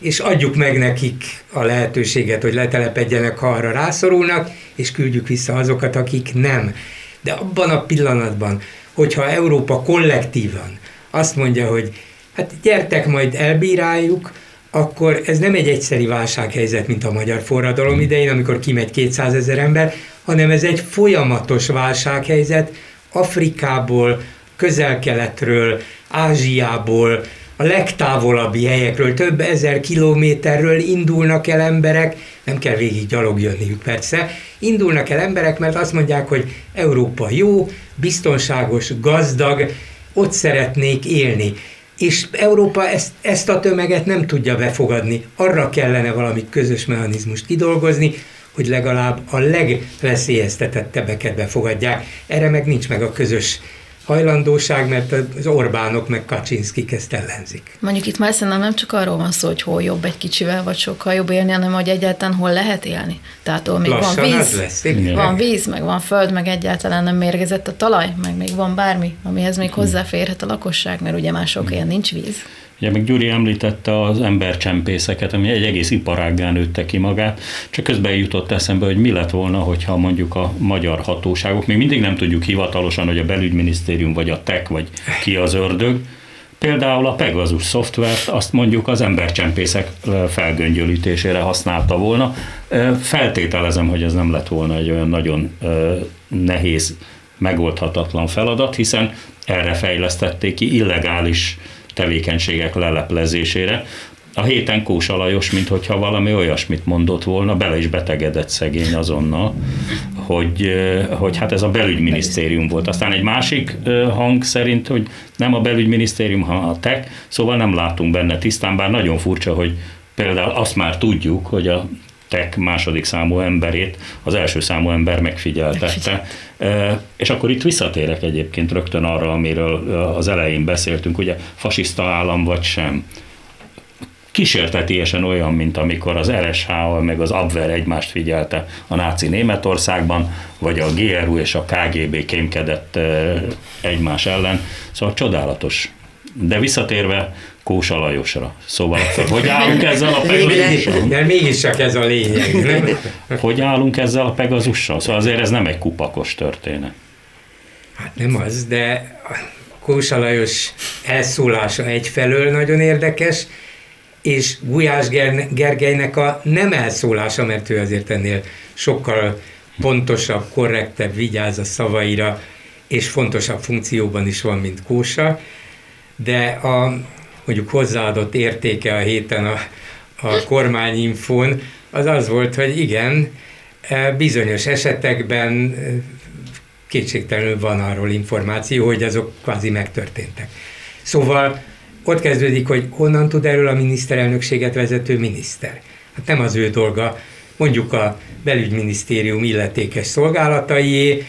és adjuk meg nekik a lehetőséget, hogy letelepedjenek, ha arra rászorulnak, és küldjük vissza azokat, akik nem. De abban a pillanatban, hogyha Európa kollektívan azt mondja, hogy hát gyertek, majd elbíráljuk, akkor ez nem egy egyszeri válsághelyzet, mint a magyar forradalom idején, amikor kimegy kétszázezer ember, hanem ez egy folyamatos válsághelyzet Afrikából, Közel-Keletről, Ázsiából, a legtávolabbi helyekről, több ezer kilométerről indulnak el emberek, nem kell végig gyalog jönniük persze, indulnak el emberek, mert azt mondják, hogy Európa jó, biztonságos, gazdag, ott szeretnék élni. És Európa ezt, ezt a tömeget nem tudja befogadni. Arra kellene valami közös mechanizmust kidolgozni, hogy legalább a legveszélyeztetettebbeket befogadják. Erre meg nincs meg a közös hajlandóság, mert az Orbánok meg Kaczynszkik ezt ellenzik. Mondjuk itt már szerintem nem csak arról van szó, hogy hol jobb egy kicsivel, vagy sokkal jobb élni, hanem hogy egyáltalán hol lehet élni. Tehát ahol még lassan van víz, lesz, van víz, meg van föld, meg egyáltalán nem mérgezett a talaj, meg még van bármi, amihez még hozzáférhet a lakosság, mert ugye már sok ilyen nincs víz. Ugye meg Gyuri említette az embercsempészeket, ami egy egész iparággá nőtte ki magát, csak közben jutott eszembe, hogy mi lett volna, hogyha mondjuk a magyar hatóságok, még mindig nem tudjuk hivatalosan, hogy a belügyminisztérium, vagy a té e ká, vagy ki az ördög, például a Pegasus szoftvert, azt mondjuk az embercsempészek felgöngyölítésére használta volna. Feltételezem, hogy ez nem lett volna egy olyan nagyon nehéz, megoldhatatlan feladat, hiszen erre fejlesztették ki illegális tevékenységek leleplezésére. A héten Kósa Lajos, minthogyha valami olyasmit mondott volna, bele is betegedett szegény azonnal, hogy, hogy hát ez a belügyminisztérium volt. Aztán egy másik hang szerint, hogy nem a belügyminisztérium, hanem a té e ká, szóval nem látunk benne tisztán, bár nagyon furcsa, hogy például azt már tudjuk, hogy a té e ká második számú emberét az első számú ember megfigyeltette. És akkor itt visszatérek egyébként rögtön arra, amiről az elején beszéltünk, ugye fasiszta állam vagy sem. Kísértetiesen olyan, mint amikor az er es há-val meg az Abwehr egymást figyelte a náci Németországban, vagy a gé er u és a ká gé bé kémkedett egymás ellen. Szóval csodálatos. De visszatérve Kósa Lajosra. Szóval hogy állunk ezzel a Pegazussal? De mégiscsak ez a lényeg. Nem? Hogy állunk ezzel a Pegazussal? Szóval azért ez nem egy kupakos történet. Hát nem az, de Kósa Lajos elszólása egyfelől nagyon érdekes, és Gulyás Gergelynek a nem elszólása, mert ő azért ennél sokkal pontosabb, korrektebb, vigyáz a szavaira, és fontosabb funkcióban is van, mint Kósa, de a mondjuk hozzáadott értéke a héten a, a kormányinfón, az az volt, hogy igen, bizonyos esetekben kétségtelenül van arról információ, hogy azok kvázi megtörténtek. Szóval ott kezdődik, hogy honnan tud erről a miniszterelnökséget vezető miniszter. Hát nem az ő dolga, mondjuk a belügyminisztérium illetékes szolgálataié,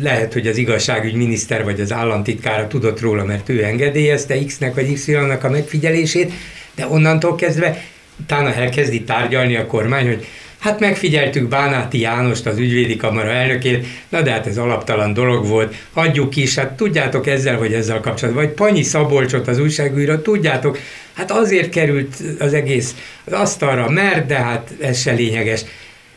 lehet, hogy az igazságügyminiszter vagy az államtitkára tudott róla, mert ő engedélyezte X-nek vagy Y-nak a megfigyelését, de onnantól kezdve utána elkezdi tárgyalni a kormány, hogy hát megfigyeltük Bánáti Jánost, az ügyvédi kamara elnökét, na de hát ez alaptalan dolog volt, hagyjuk is, hát tudjátok ezzel vagy ezzel kapcsolatban, vagy Panyi Szabolcsot, az újságújra, tudjátok, hát azért került az egész az asztalra, mert de hát ez se lényeges.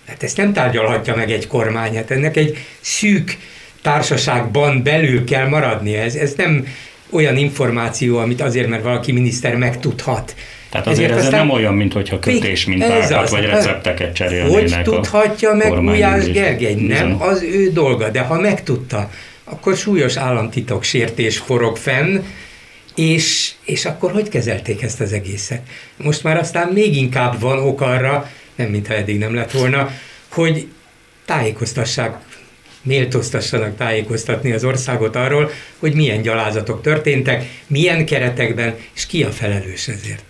Hát ezt nem tárgyalhatja meg egy kormány, hát ennek egy szűk társaságban belül kell maradnia. Ez, ez nem olyan információ, amit azért, mert valaki miniszter megtudhat. Tehát azért ez nem olyan, mintha kötés mintákat vagy recepteket cserélnének. Hogy tudhatja meg Gulyás Gergely? Nem az ő dolga, de ha megtudta, akkor súlyos államtitok sértés forog fenn, és, és akkor hogy kezelték ezt az egészet? Most már aztán még inkább van ok arra, nem mintha eddig nem lett volna, hogy tájékoztassák, méltóztassanak tájékoztatni az országot arról, hogy milyen gyalázatok történtek, milyen keretekben, és ki a felelős ezért.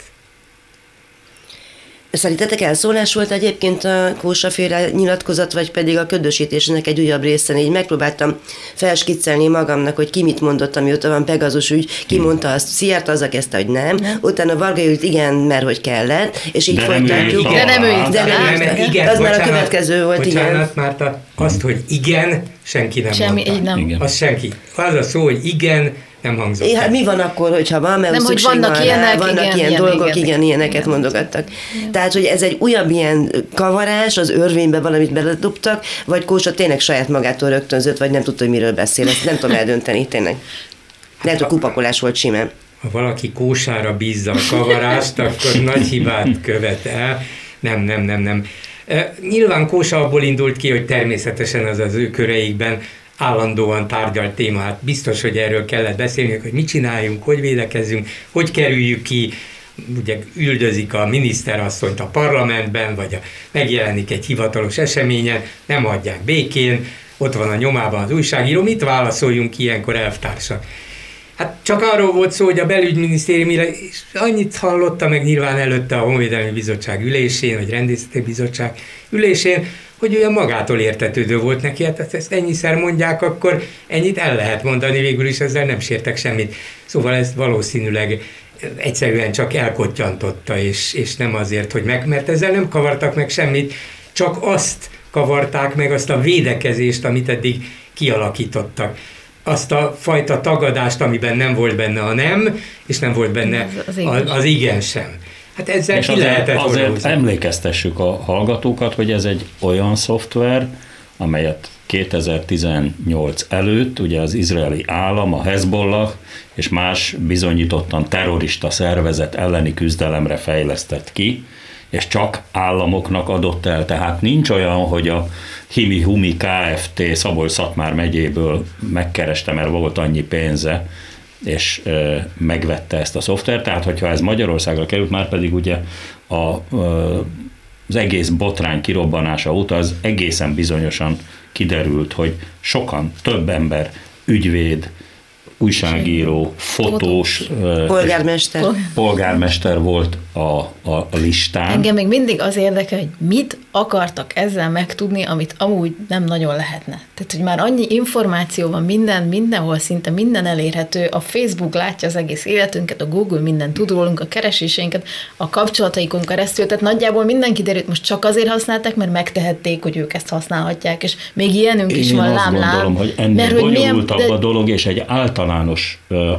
Szerintetek elszólás volt egyébként a Kósa-féle nyilatkozat, vagy pedig a ködösítésének egy újabb része? Így megpróbáltam felskiccelni magamnak, hogy ki mit mondott, amióta van Pegasus ügy, ki mondta azt, Szijártó azzal kezdte, hogy nem, utána Varga Judit igen, mert hogy kellett, és így folytatjuk. De nem ő írta. Az bocsánat, már a következő volt, bocsánat, igen. Márta, azt, hogy igen, senki nem Semmi, mondta. Így nem. Igen. Az senki. Az a szó, hogy igen, nem hangzott. É, hát mi van akkor, hogyha van, mert nem, hogy vannak, van, ilyenek, vannak igen, ilyen, ilyen dolgok, igen, igen ilyeneket igen, mondogattak. Igen. Tehát, hogy ez egy újabb ilyen kavarás, az örvénybe valamit beledobtak, vagy Kósa tényleg saját magától rögtönzött, vagy nem tudta, hogy miről beszél. Ezt nem tudom eldönteni, tényleg. Lehet, hogy kupakolás volt simán. Ha valaki Kósára bízza a kavarást, akkor nagy hibát követ el. Nem, nem, nem, nem. Nyilván Kósa abból indult ki, hogy természetesen az az ő köreikben állandóan tárgyalt témát. Biztos, hogy erről kellett beszélnünk, hogy mit csináljunk, hogy védekezzünk, hogy kerüljük ki, ugye üldözik a miniszterasszonyt a parlamentben, vagy a, megjelenik egy hivatalos eseményen, nem hagyják békén, ott van a nyomában az újságíró, mit válaszoljunk ilyenkor, elvtársak? Hát csak arról volt szó, hogy a belügyminisztérium, és annyit hallotta meg nyilván előtte a Honvédelmi Bizottság ülésén, vagy Rendészeti Bizottság ülésén, hogy olyan magától értetődő volt neki, hát ezt ennyiszer mondják, akkor ennyit el lehet mondani, végül is ezzel nem sértek semmit. Szóval ezt valószínűleg egyszerűen csak elkottyantotta, és, és nem azért, hogy meg, mert ezzel nem kavartak meg semmit, csak azt kavarták meg, azt a védekezést, amit eddig kialakítottak. Azt a fajta tagadást, amiben nem volt benne a nem, és nem volt benne az, az, az igen sem. Hát ezzel és ki azért, lehetett azért hordozni. Emlékeztessük a hallgatókat, hogy ez egy olyan szoftver, amelyet kétezer-tizennyolc előtt ugye az izraeli állam, a Hezbollah és más bizonyítottan terrorista szervezet elleni küzdelemre fejlesztett ki, és csak államoknak adott el. Tehát nincs olyan, hogy a Himi-Humi Kft. Szabolcs-Szatmár megyéből megkereste, mert volt annyi pénze, és megvette ezt a szoftvert. Tehát, hogyha ez Magyarországra került, már pedig ugye a, az egész botrány kirobbanása óta az egészen bizonyosan kiderült, hogy sokan, több ember, ügyvéd, újságíró, fotós, polgármester, polgármester volt a, a, a listán. Engem még mindig az érdekel, hogy mit akartak ezzel megtudni, amit amúgy nem nagyon lehetne. Tehát, hogy már annyi információ van minden, mindenhol szinte minden elérhető, a Facebook látja az egész életünket, a Google minden tud rólunk, a kereséseinket, a kapcsolataikon keresztül, tehát nagyjából minden kiderült, most csak azért használták, mert megtehették, hogy ők ezt használhatják, és még ilyenünk is van, lám-lám. Én azt gondolom, hogy ennél bonyolultabb a dolog, és egy által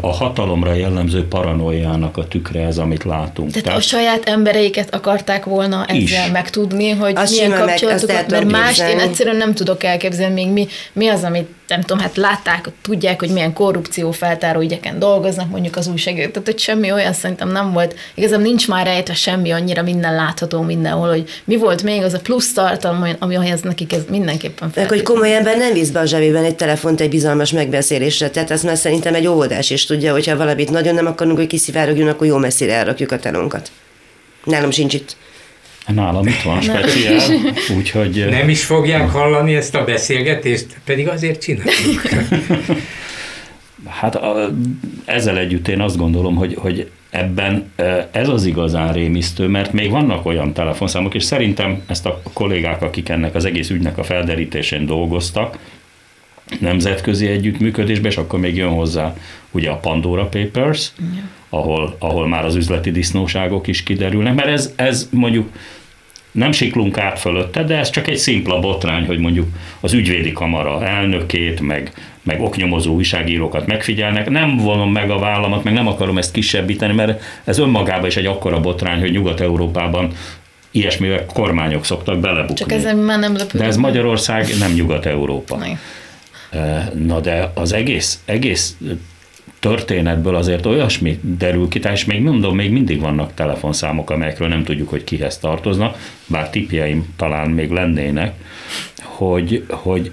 a hatalomra jellemző paranoiának a tükre ez, amit látunk. Tehát, Tehát a saját embereiket akarták volna ezzel is megtudni, hogy azt milyen kapcsolatokat, meg, mert mást én egyszerűen nem tudok elképzelni, még mi, mi az, amit nem tudom, hát látták, tudják, hogy milyen korrupciófeltáró ügyeken dolgoznak, mondjuk az újságírók. Tehát, hogy semmi olyan szerintem nem volt. Igazából nincs már rejtve semmi, annyira minden látható mindenhol, hogy mi volt még az a plusz tartalom, amihez nekik ez mindenképpen feltétlenül. Hogy komoly ember nem visz be a zsebében egy telefont egy bizalmas megbeszélésre. Tehát azt már szerintem egy óvodás is tudja, hogyha valamit nagyon nem akarunk, hogy kiszivárogjon, akkor jó messzire elrakjuk a telónkat. Nálam sincs itt. Nálam itt van speciál, úgyhogy... Nem is fogják uh, hallani ezt a beszélgetést, pedig azért csináljuk. Hát a, ezzel együtt én azt gondolom, hogy, hogy ebben ez az igazán rémisztő, mert még vannak olyan telefonszámok, és szerintem ezt a kollégák, akik ennek az egész ügynek a felderítésén dolgoztak, nemzetközi együttműködésbe, és akkor még jön hozzá ugye a Pandora Papers, ja. ahol, ahol már az üzleti disznóságok is kiderülnek, mert ez, ez mondjuk nem siklunk át fölötte, de ez csak egy szimpla botrány, hogy mondjuk az ügyvédi kamara elnökét, meg, meg oknyomozó újságírókat megfigyelnek, nem vonom meg a vállamat, meg nem akarom ezt kisebbíteni, mert ez önmagában is egy akkora botrány, hogy Nyugat-Európában ilyesmivel kormányok szoktak belebukni. Csak ezen már nem lepődünk. De ez Magyarország, nem Nyugat-Európa. Nem. Na de az egész, egész történetből azért olyasmi derül ki, és még mondom, még mindig vannak telefonszámok, amelyekről nem tudjuk, hogy kihez tartoznak, bár tippjeim talán még lennének, hogy, hogy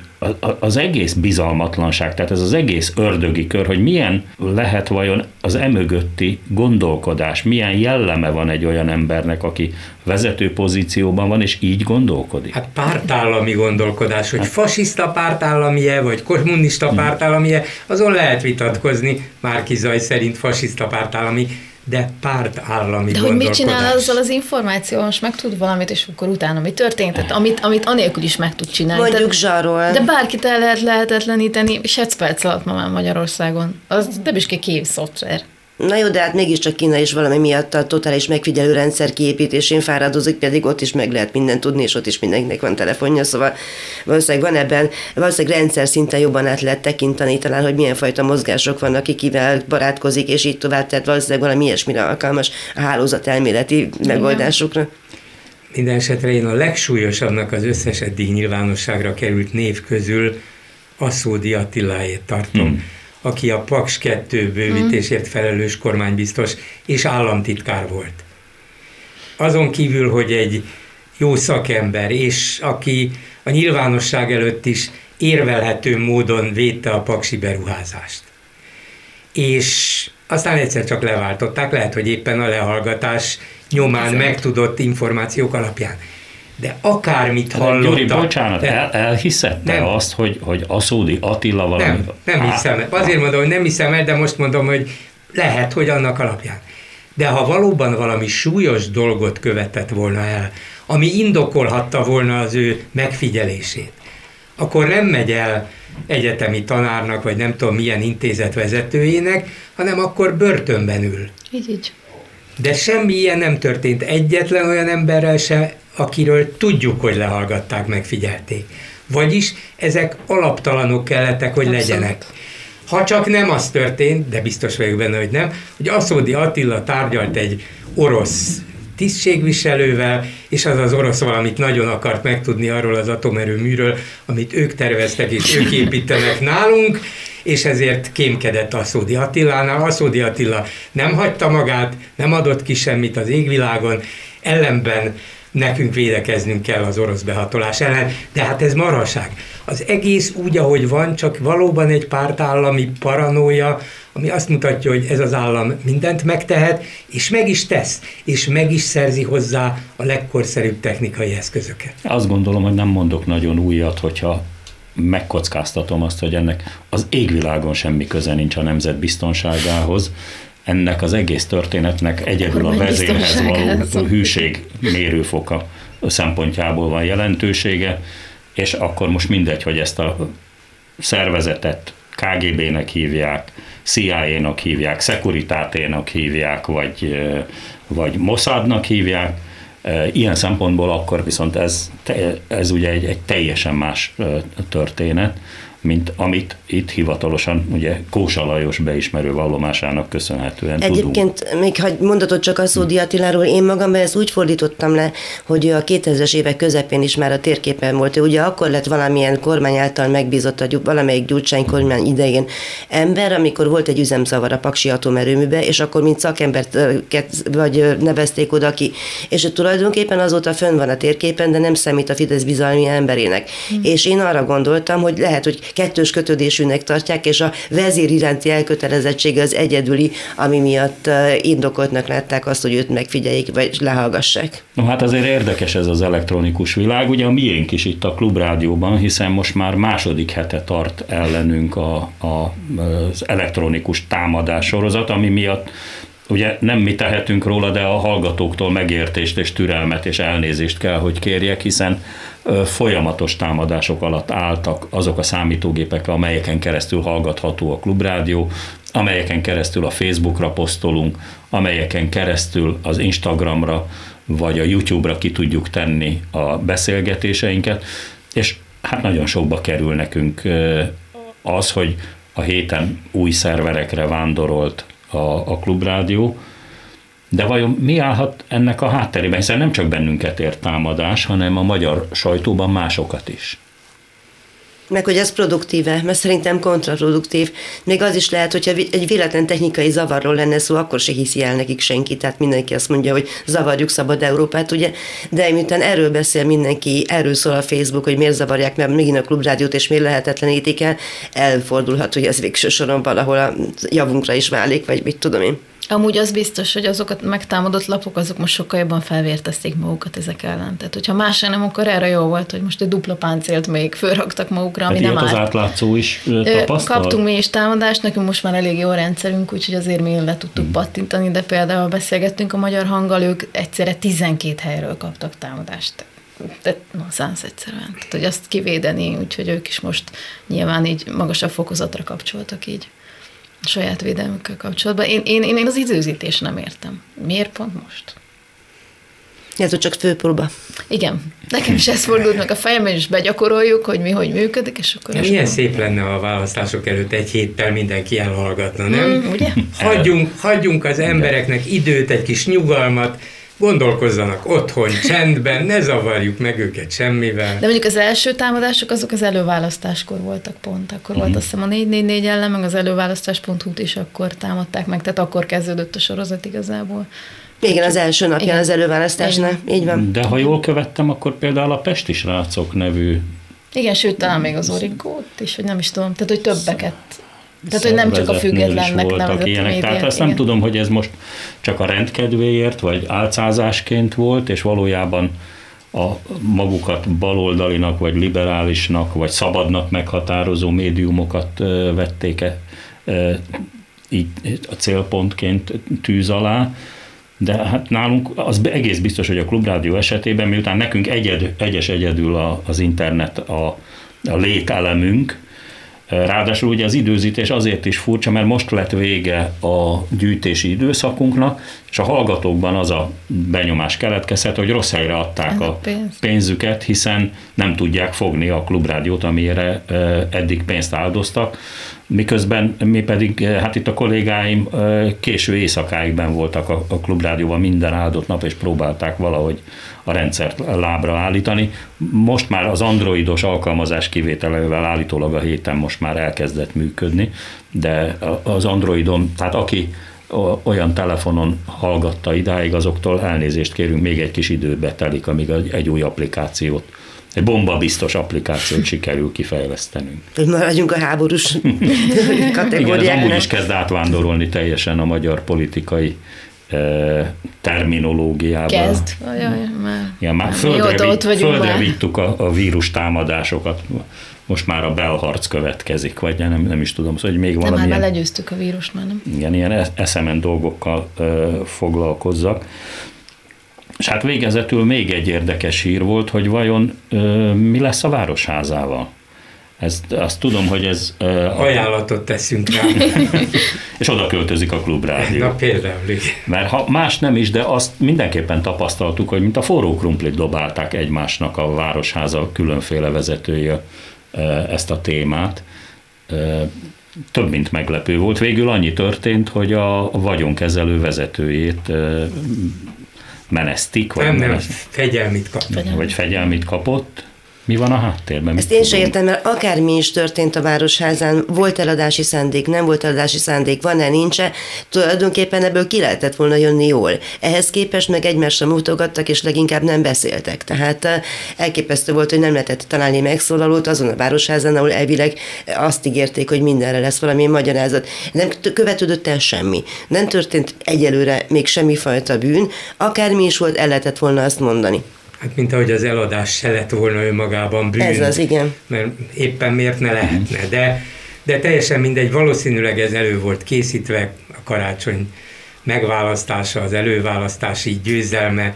az egész bizalmatlanság, tehát ez az egész ördögi kör, hogy milyen lehet vajon az emögötti gondolkodás, milyen jelleme van egy olyan embernek, aki vezető pozícióban van, és így gondolkodik. Hát pártállami gondolkodás, hogy hát fasiszta pártállami-e, vagy kommunista pártállami-e, azon lehet vitatkozni, Márki-Zay szerint fasiszta pártállami, de pártállami de gondolkodás. De hogy mit csinál azzal az információ, most megtud valamit, és akkor utána mi történt? Tehát amit, amit anélkül is meg tud csinálni. Mondjuk zsarol. De bárkit el lehet lehetetleníteni, és egy perc alatt ma már Magyarországon. Az nem is kév szoftver. Na jó, de hát mégiscsak Kína is valami miatt a totális megfigyelő rendszer kiépítésén fáradozik, pedig ott is meg lehet mindent tudni, és ott is mindenkinek van telefonja, szóval valószínűleg van ebben, valószínűleg rendszer szinten jobban át lehet tekinteni talán, hogy milyen fajta mozgások vannak, ki kivel barátkozik, és így tovább, tehát valószínűleg valami ilyesmire alkalmas a hálózat elméleti megoldásukra. Minden esetre én a legsúlyosabbnak az összes eddig nyilvánosságra került név közül Aszódi Attiláét tartom. Hmm. Aki a Paks kettő bővítésért felelős kormánybiztos és államtitkár volt. Azon kívül, hogy egy jó szakember, és aki a nyilvánosság előtt is érvelhető módon védte a paksi beruházást. És aztán egyszer csak leváltották, lehet, hogy éppen a lehallgatás nyomán megtudott információk alapján. De akármit hallottam... Gyuri, bocsánat, de el, elhiszette nem, azt, hogy, hogy Aszódi Attila valami... Nem, nem á, hiszem el. Azért mondom, hogy nem hiszem el, de most mondom, hogy lehet, hogy annak alapján. De ha valóban valami súlyos dolgot követett volna el, ami indokolhatta volna az ő megfigyelését. Akkor nem megy el egyetemi tanárnak, vagy nem tudom milyen intézet vezetőjének, hanem akkor börtönben ül. Így, így. De semmi ilyen nem történt egyetlen olyan emberrel sem, akiről tudjuk, hogy lehallgatták, megfigyelték. Vagyis ezek alaptalanok kellettek, hogy Abszolút. legyenek. Ha csak nem az történt, de biztos vagyok benne, hogy nem, hogy Aszódi Attila tárgyalt egy orosz tisztségviselővel, és az az orosz valamit nagyon akart megtudni arról az atomerőműről, amit ők terveztek és ők építenek nálunk, és ezért kémkedett Aszódi Attilánál. Aszódi Attila nem hagyta magát, nem adott ki semmit az égvilágon, ellenben nekünk védekeznünk kell az orosz behatolás ellen, de hát ez marhaság. Az egész úgy, ahogy van, csak valóban egy pártállami paranója, ami azt mutatja, hogy ez az állam mindent megtehet, és meg is tesz, és meg is szerzi hozzá a legkorszerűbb technikai eszközöket. Azt gondolom, hogy nem mondok nagyon újat, hogyha megkockáztatom azt, hogy ennek az égvilágon semmi köze nincs a nemzet biztonságához, ennek az egész történetnek egyedül a vezérhez való hűség mérőfoka szempontjából van jelentősége, és akkor most mindegy, hogy ezt a szervezetet ká gé bének hívják, cé i á nak hívják, Securitate-nak hívják, vagy, vagy Mossadnak hívják. Ilyen szempontból akkor viszont ez, ez ugye egy, egy teljesen más történet, mint amit itt hivatalosan ugye Kósa Lajos beismerő vallomásának köszönhetően tudunk. Egyébként még ha mondatot csak Aszódi Attiláról, én magam ezt úgy fordítottam le, hogy a kétezres évek közepén is már a térképen volt. Ugye akkor lett valamilyen kormány által megbízott, a, valamelyik Gyurcsány kormány idején ember, amikor volt egy üzemzavar a paksi atomerőműbe, és akkor mint szakembert vagy nevezték oda ki. És tulajdonképpen azóta fönn van a térképen, de nem számít a Fidesz bizalmi emberének. Hmm. És én arra gondoltam, hogy lehet, hogy kettős kötődésűnek tartják, és a vezér iránti elkötelezettsége az egyedüli, ami miatt indokoltnak látták azt, hogy őt megfigyeljék, vagy lehallgassák. No, hát azért érdekes ez az elektronikus világ, ugye a miénk is itt a Klubrádióban, hiszen most már második hete tart ellenünk a, a, az elektronikus támadás sorozat, ami miatt ugye nem mi tehetünk róla, de a hallgatóktól megértést és türelmet és elnézést kell, hogy kérjek, hiszen folyamatos támadások alatt álltak azok a számítógépek, amelyeken keresztül hallgatható a Klubrádió, amelyeken keresztül a Facebookra posztolunk, amelyeken keresztül az Instagramra vagy a YouTube-ra ki tudjuk tenni a beszélgetéseinket, és hát nagyon sokba kerül nekünk az, hogy a héten új szerverekre vándorolt a, a Klubrádió. De vajon mi állhat ennek a hátterében? Hiszen nem csak bennünket ért támadás, hanem a magyar sajtóban másokat is. Meg hogy ez produktíve, mert szerintem kontraproduktív. Még az is lehet, hogyha egy véletlen technikai zavarról lenne szó, akkor se hiszi el nekik senki, tehát mindenki azt mondja, hogy zavarjuk szabad Európát, ugye? De miután erről beszél mindenki, erről szól a Facebook, hogy miért zavarják meg megint a Klubrádiót, és miért lehetetlenítik el, elfordulhat, hogy ez végső soron valahol a javunkra is válik, vagy mit tudom én. Amúgy az biztos, hogy azok a megtámadott lapok, azok most sokkal jobban felvértezték magukat ezek ellen. Tehát, hogyha más nem, akkor erre jó volt, hogy most egy dupla páncélt még fölraktak magukra, ami hát nem áll. Az átlátszó is tapasztal? Kaptunk mi is támadást, nekünk most már elég jó rendszerünk, úgyhogy azért mi le tudtuk hmm. pattintani, de például beszélgettünk a Magyar Hanggal, ők egyszerre tizenkét helyről kaptak támadást. Tehát no, szánsz egyszerűen. Tehát, hogy azt kivédeni, úgyhogy ők is most nyilván így magasabb fokozatra kapcsoltak így. A saját védelmükkel kapcsolatban. Én, én, én az időzítést nem értem. Miért pont most? Ez csak főpróba. Igen. Nekem is ez fordult meg a fejemben, és begyakoroljuk, hogy mi hogy működik, és akkor... Milyen szép lenne, ha a választások előtt egy héttel mindenki elhallgatna, nem? Mm, ugye? Hagyjunk, hagyjunk az embereknek időt, egy kis nyugalmat, gondolkozzanak otthon, csendben, ne zavarjuk meg őket semmivel. De mondjuk az első támadások azok az előválasztáskor voltak pont. Akkor mm. volt azt hiszem a négy négy négy ellen, meg az előválasztás pont hú-t is akkor támadták meg, tehát akkor kezdődött a sorozat igazából. Igen, az első napján igen. az előválasztásnál, így van. De ha jól követtem, akkor például a Pesti Srácok nevű... Igen, sőt, talán még az Origót is, hogy nem is tudom, tehát hogy többeket... Tehát, hogy nem csak a függetlennek nevezett médiát. Tehát azt igen. nem tudom, hogy ez most csak a rendkedvéért, vagy álcázásként volt, és valójában a magukat baloldalinak, vagy liberálisnak, vagy szabadnak meghatározó médiumokat vették-e így a célpontként tűz alá, De hát nálunk az egész biztos, hogy a Klubrádió esetében, miután nekünk egyed, egyes egyedül a, az internet a, a lételemünk, ráadásul ugye az időzítés azért is furcsa, mert most lett vége a gyűjtési időszakunknak, és a hallgatókban az a benyomás keletkezett, hogy rossz helyre adták a pénzüket, hiszen nem tudják fogni a Klubrádiót, amire eddig pénzt áldoztak, miközben mi pedig, hát itt a kollégáim késő éjszakáig benn voltak a, a Klubrádióban minden áldott nap, és próbálták valahogy a rendszert lábra állítani. Most már az androidos alkalmazás kivételével állítólag a héten most már elkezdett működni, de az androidon, tehát aki olyan telefonon hallgatta idáig, azoktól elnézést kérünk, még egy kis időbe telik, amíg egy új applikációt, egy bombabiztos applikációt sikerül kifejlesztenünk. Már vagyunk a háborús kategóriának. Igen, amúgy is kezd átvándorolni teljesen a magyar politikai eh, terminológiába. Kezd. Ajaj, már. Igen, már földre, ott vitt, földre már. vittük a, a vírus támadásokat. Most már a belharc következik, vagy nem, nem is tudom, szóval, hogy még valami. De már legyőztük a vírust, már nem? Igen, ilyen eszemen dolgokkal ö, foglalkozzak. És hát végezetül még egy érdekes hír volt, hogy vajon ö, mi lesz a Városházával. Ezt, azt tudom, hogy ez... Ö, Ajánlatot a... teszünk rá. És oda költözik a Klubrádió. Na például. Mert ha más nem is, de azt mindenképpen tapasztaltuk, hogy mint a forró krumplit dobálták egymásnak a Városháza különféle vezetője ezt a témát. Több mint meglepő volt. Végül annyi történt, hogy a vagyonkezelő vezetőjét menesztik. Vagy nem, nem, fegyelmit kapott. Fegyelmit. Vagy fegyelmit kapott. Mi van a háttérben? Ezt én sem értem, mert akármi is történt a Városházán, volt eladási szándék, nem volt eladási szándék, van-e, nincs-e, tulajdonképpen ebből ki lehetett volna jönni jól. Ehhez képest meg egymásra mutogattak, és leginkább nem beszéltek. Tehát elképesztő volt, hogy nem lehetett találni megszólalót azon a Városházán, ahol elvileg azt ígérték, hogy mindenre lesz valami magyarázat. Nem követődött el semmi. Nem történt egyelőre még semmifajta bűn, akármi is volt, el lehetett volna azt mondani. Hát mint ahogy az eladás se lett volna önmagában bűn. Ez az, igen. Mert éppen miért ne lehetne. De, de teljesen mindegy, valószínűleg ez elő volt készítve, a Karácsony megválasztása, az előválasztási győzelme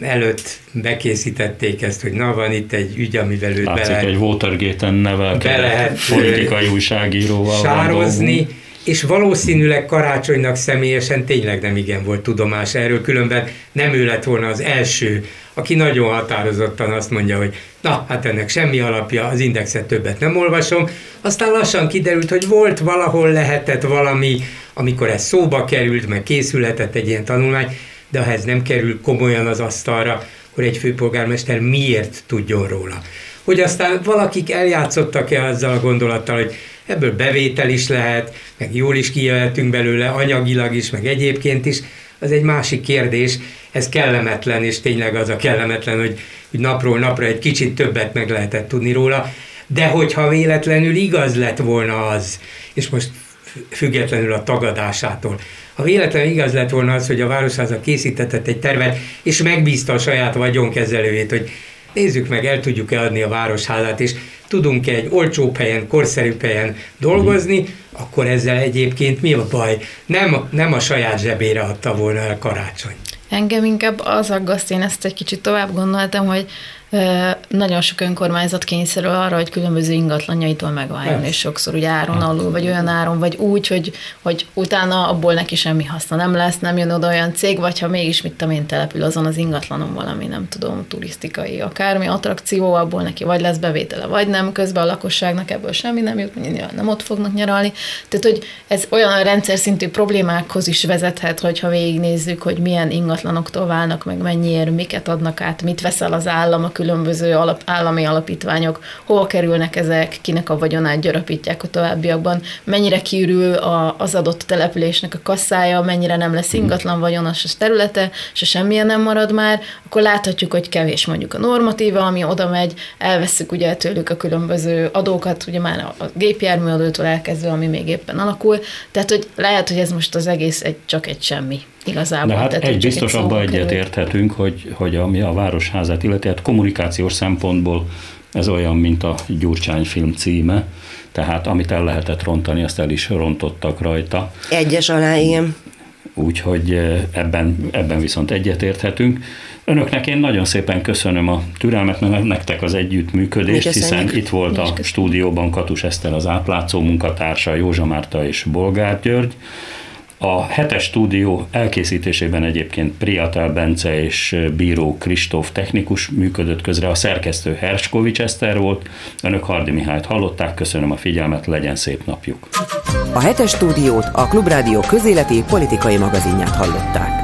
előtt bekészítették ezt, hogy na van itt egy ügy, amivel őt Látszik, be lehet, egy Watergate-en nevelkedett politikai újságíróval sározni, és valószínűleg Karácsonynak személyesen tényleg nem igen volt tudomás erről, különben nem ő lett volna az első, aki nagyon határozottan azt mondja, hogy na, hát ennek semmi alapja, az Indexet többet nem olvasom. Aztán lassan kiderült, hogy volt valahol lehetett valami, amikor ez szóba került, meg készülhetett egy ilyen tanulmány, de ha ez nem kerül komolyan az asztalra, akkor egy főpolgármester miért tudjon róla. Hogy aztán valakik eljátszottak-e azzal a gondolattal, hogy ebből bevétel is lehet, meg jól is kijöhetünk belőle, anyagilag is, meg egyébként is, az egy másik kérdés, ez kellemetlen, és tényleg az a kellemetlen, hogy, hogy napról napra egy kicsit többet meg lehetett tudni róla, de hogyha véletlenül igaz lett volna az, és most függetlenül a tagadásától, ha véletlenül igaz lett volna az, hogy a Városháza készítetett egy tervet, és megbízta a saját vagyonkezelőjét, hogy nézzük meg, el tudjuk-e adni a Városházát, és tudunk-e egy olcsóbb helyen, korszerűbb helyen dolgozni, akkor ezzel egyébként mi a baj? Nem, nem a saját zsebére adta volna el Karácsony. Engem inkább az aggaszt, én ezt egy kicsit tovább gondoltam, hogy nagyon sok önkormányzat kényszerül arra, hogy különböző ingatlanjaitól megváljon, és sokszor úgy áron alul, vagy olyan áron, vagy úgy, hogy, hogy utána abból neki semmi haszna nem lesz, nem jön oda olyan cég, vagy ha mégis mit tudom én települ azon az ingatlanon valami, nem tudom, turisztikai akármi attrakció, abból neki vagy lesz bevétele, vagy nem, közben a lakosságnak ebből semmi nem jut, nem ott fognak nyaralni. Tehát, hogy ez olyan rendszer szintű problémákhoz is vezethet, hogyha végignézzük, hogy milyen ingatlanoktól válnak, meg mennyiért, miket adnak át, mit veszel az állam, a különböző alap, állami alapítványok, hol kerülnek ezek, kinek a vagyonát gyarapítják a továbbiakban, mennyire kiürül a, az adott településnek a kasszája, mennyire nem lesz ingatlan vagyonos a területe, se semmilyen nem marad már, akkor láthatjuk, hogy kevés mondjuk a normatíva, ami oda megy, elveszük ugye tőlük a különböző adókat, ugye már a gépjárműadótól elkezdve, ami még éppen alakul, tehát hogy lehet, hogy ez most az egész egy, csak egy semmi. Igazából, de hát tehát, egy biztos abban egyet érthetünk, hogy, hogy ami a Városházát illeti, hát kommunikációs szempontból ez olyan, mint a Gyurcsány film címe, tehát amit el lehetett rontani, azt el is rontottak rajta. Egyes alá, igen. úgyhogy ebben, ebben viszont egyetérthetünk. Önöknek én nagyon szépen köszönöm a türelmet, mert nektek az együttműködést, hiszen itt volt a stúdióban Katus Eszter, az átlátszó munkatársa, Józsa Márta és Bolgár György. A Hetes Stúdió elkészítésében egyébként Priatal Bence és Bíró Kristóf technikus működött közre, a szerkesztő Herskovics Eszter volt. Önök Hardi Mihályt hallották, köszönöm a figyelmet, legyen szép napjuk. A Hetes Stúdiót, a Klubrádió közéleti politikai magazinját hallották.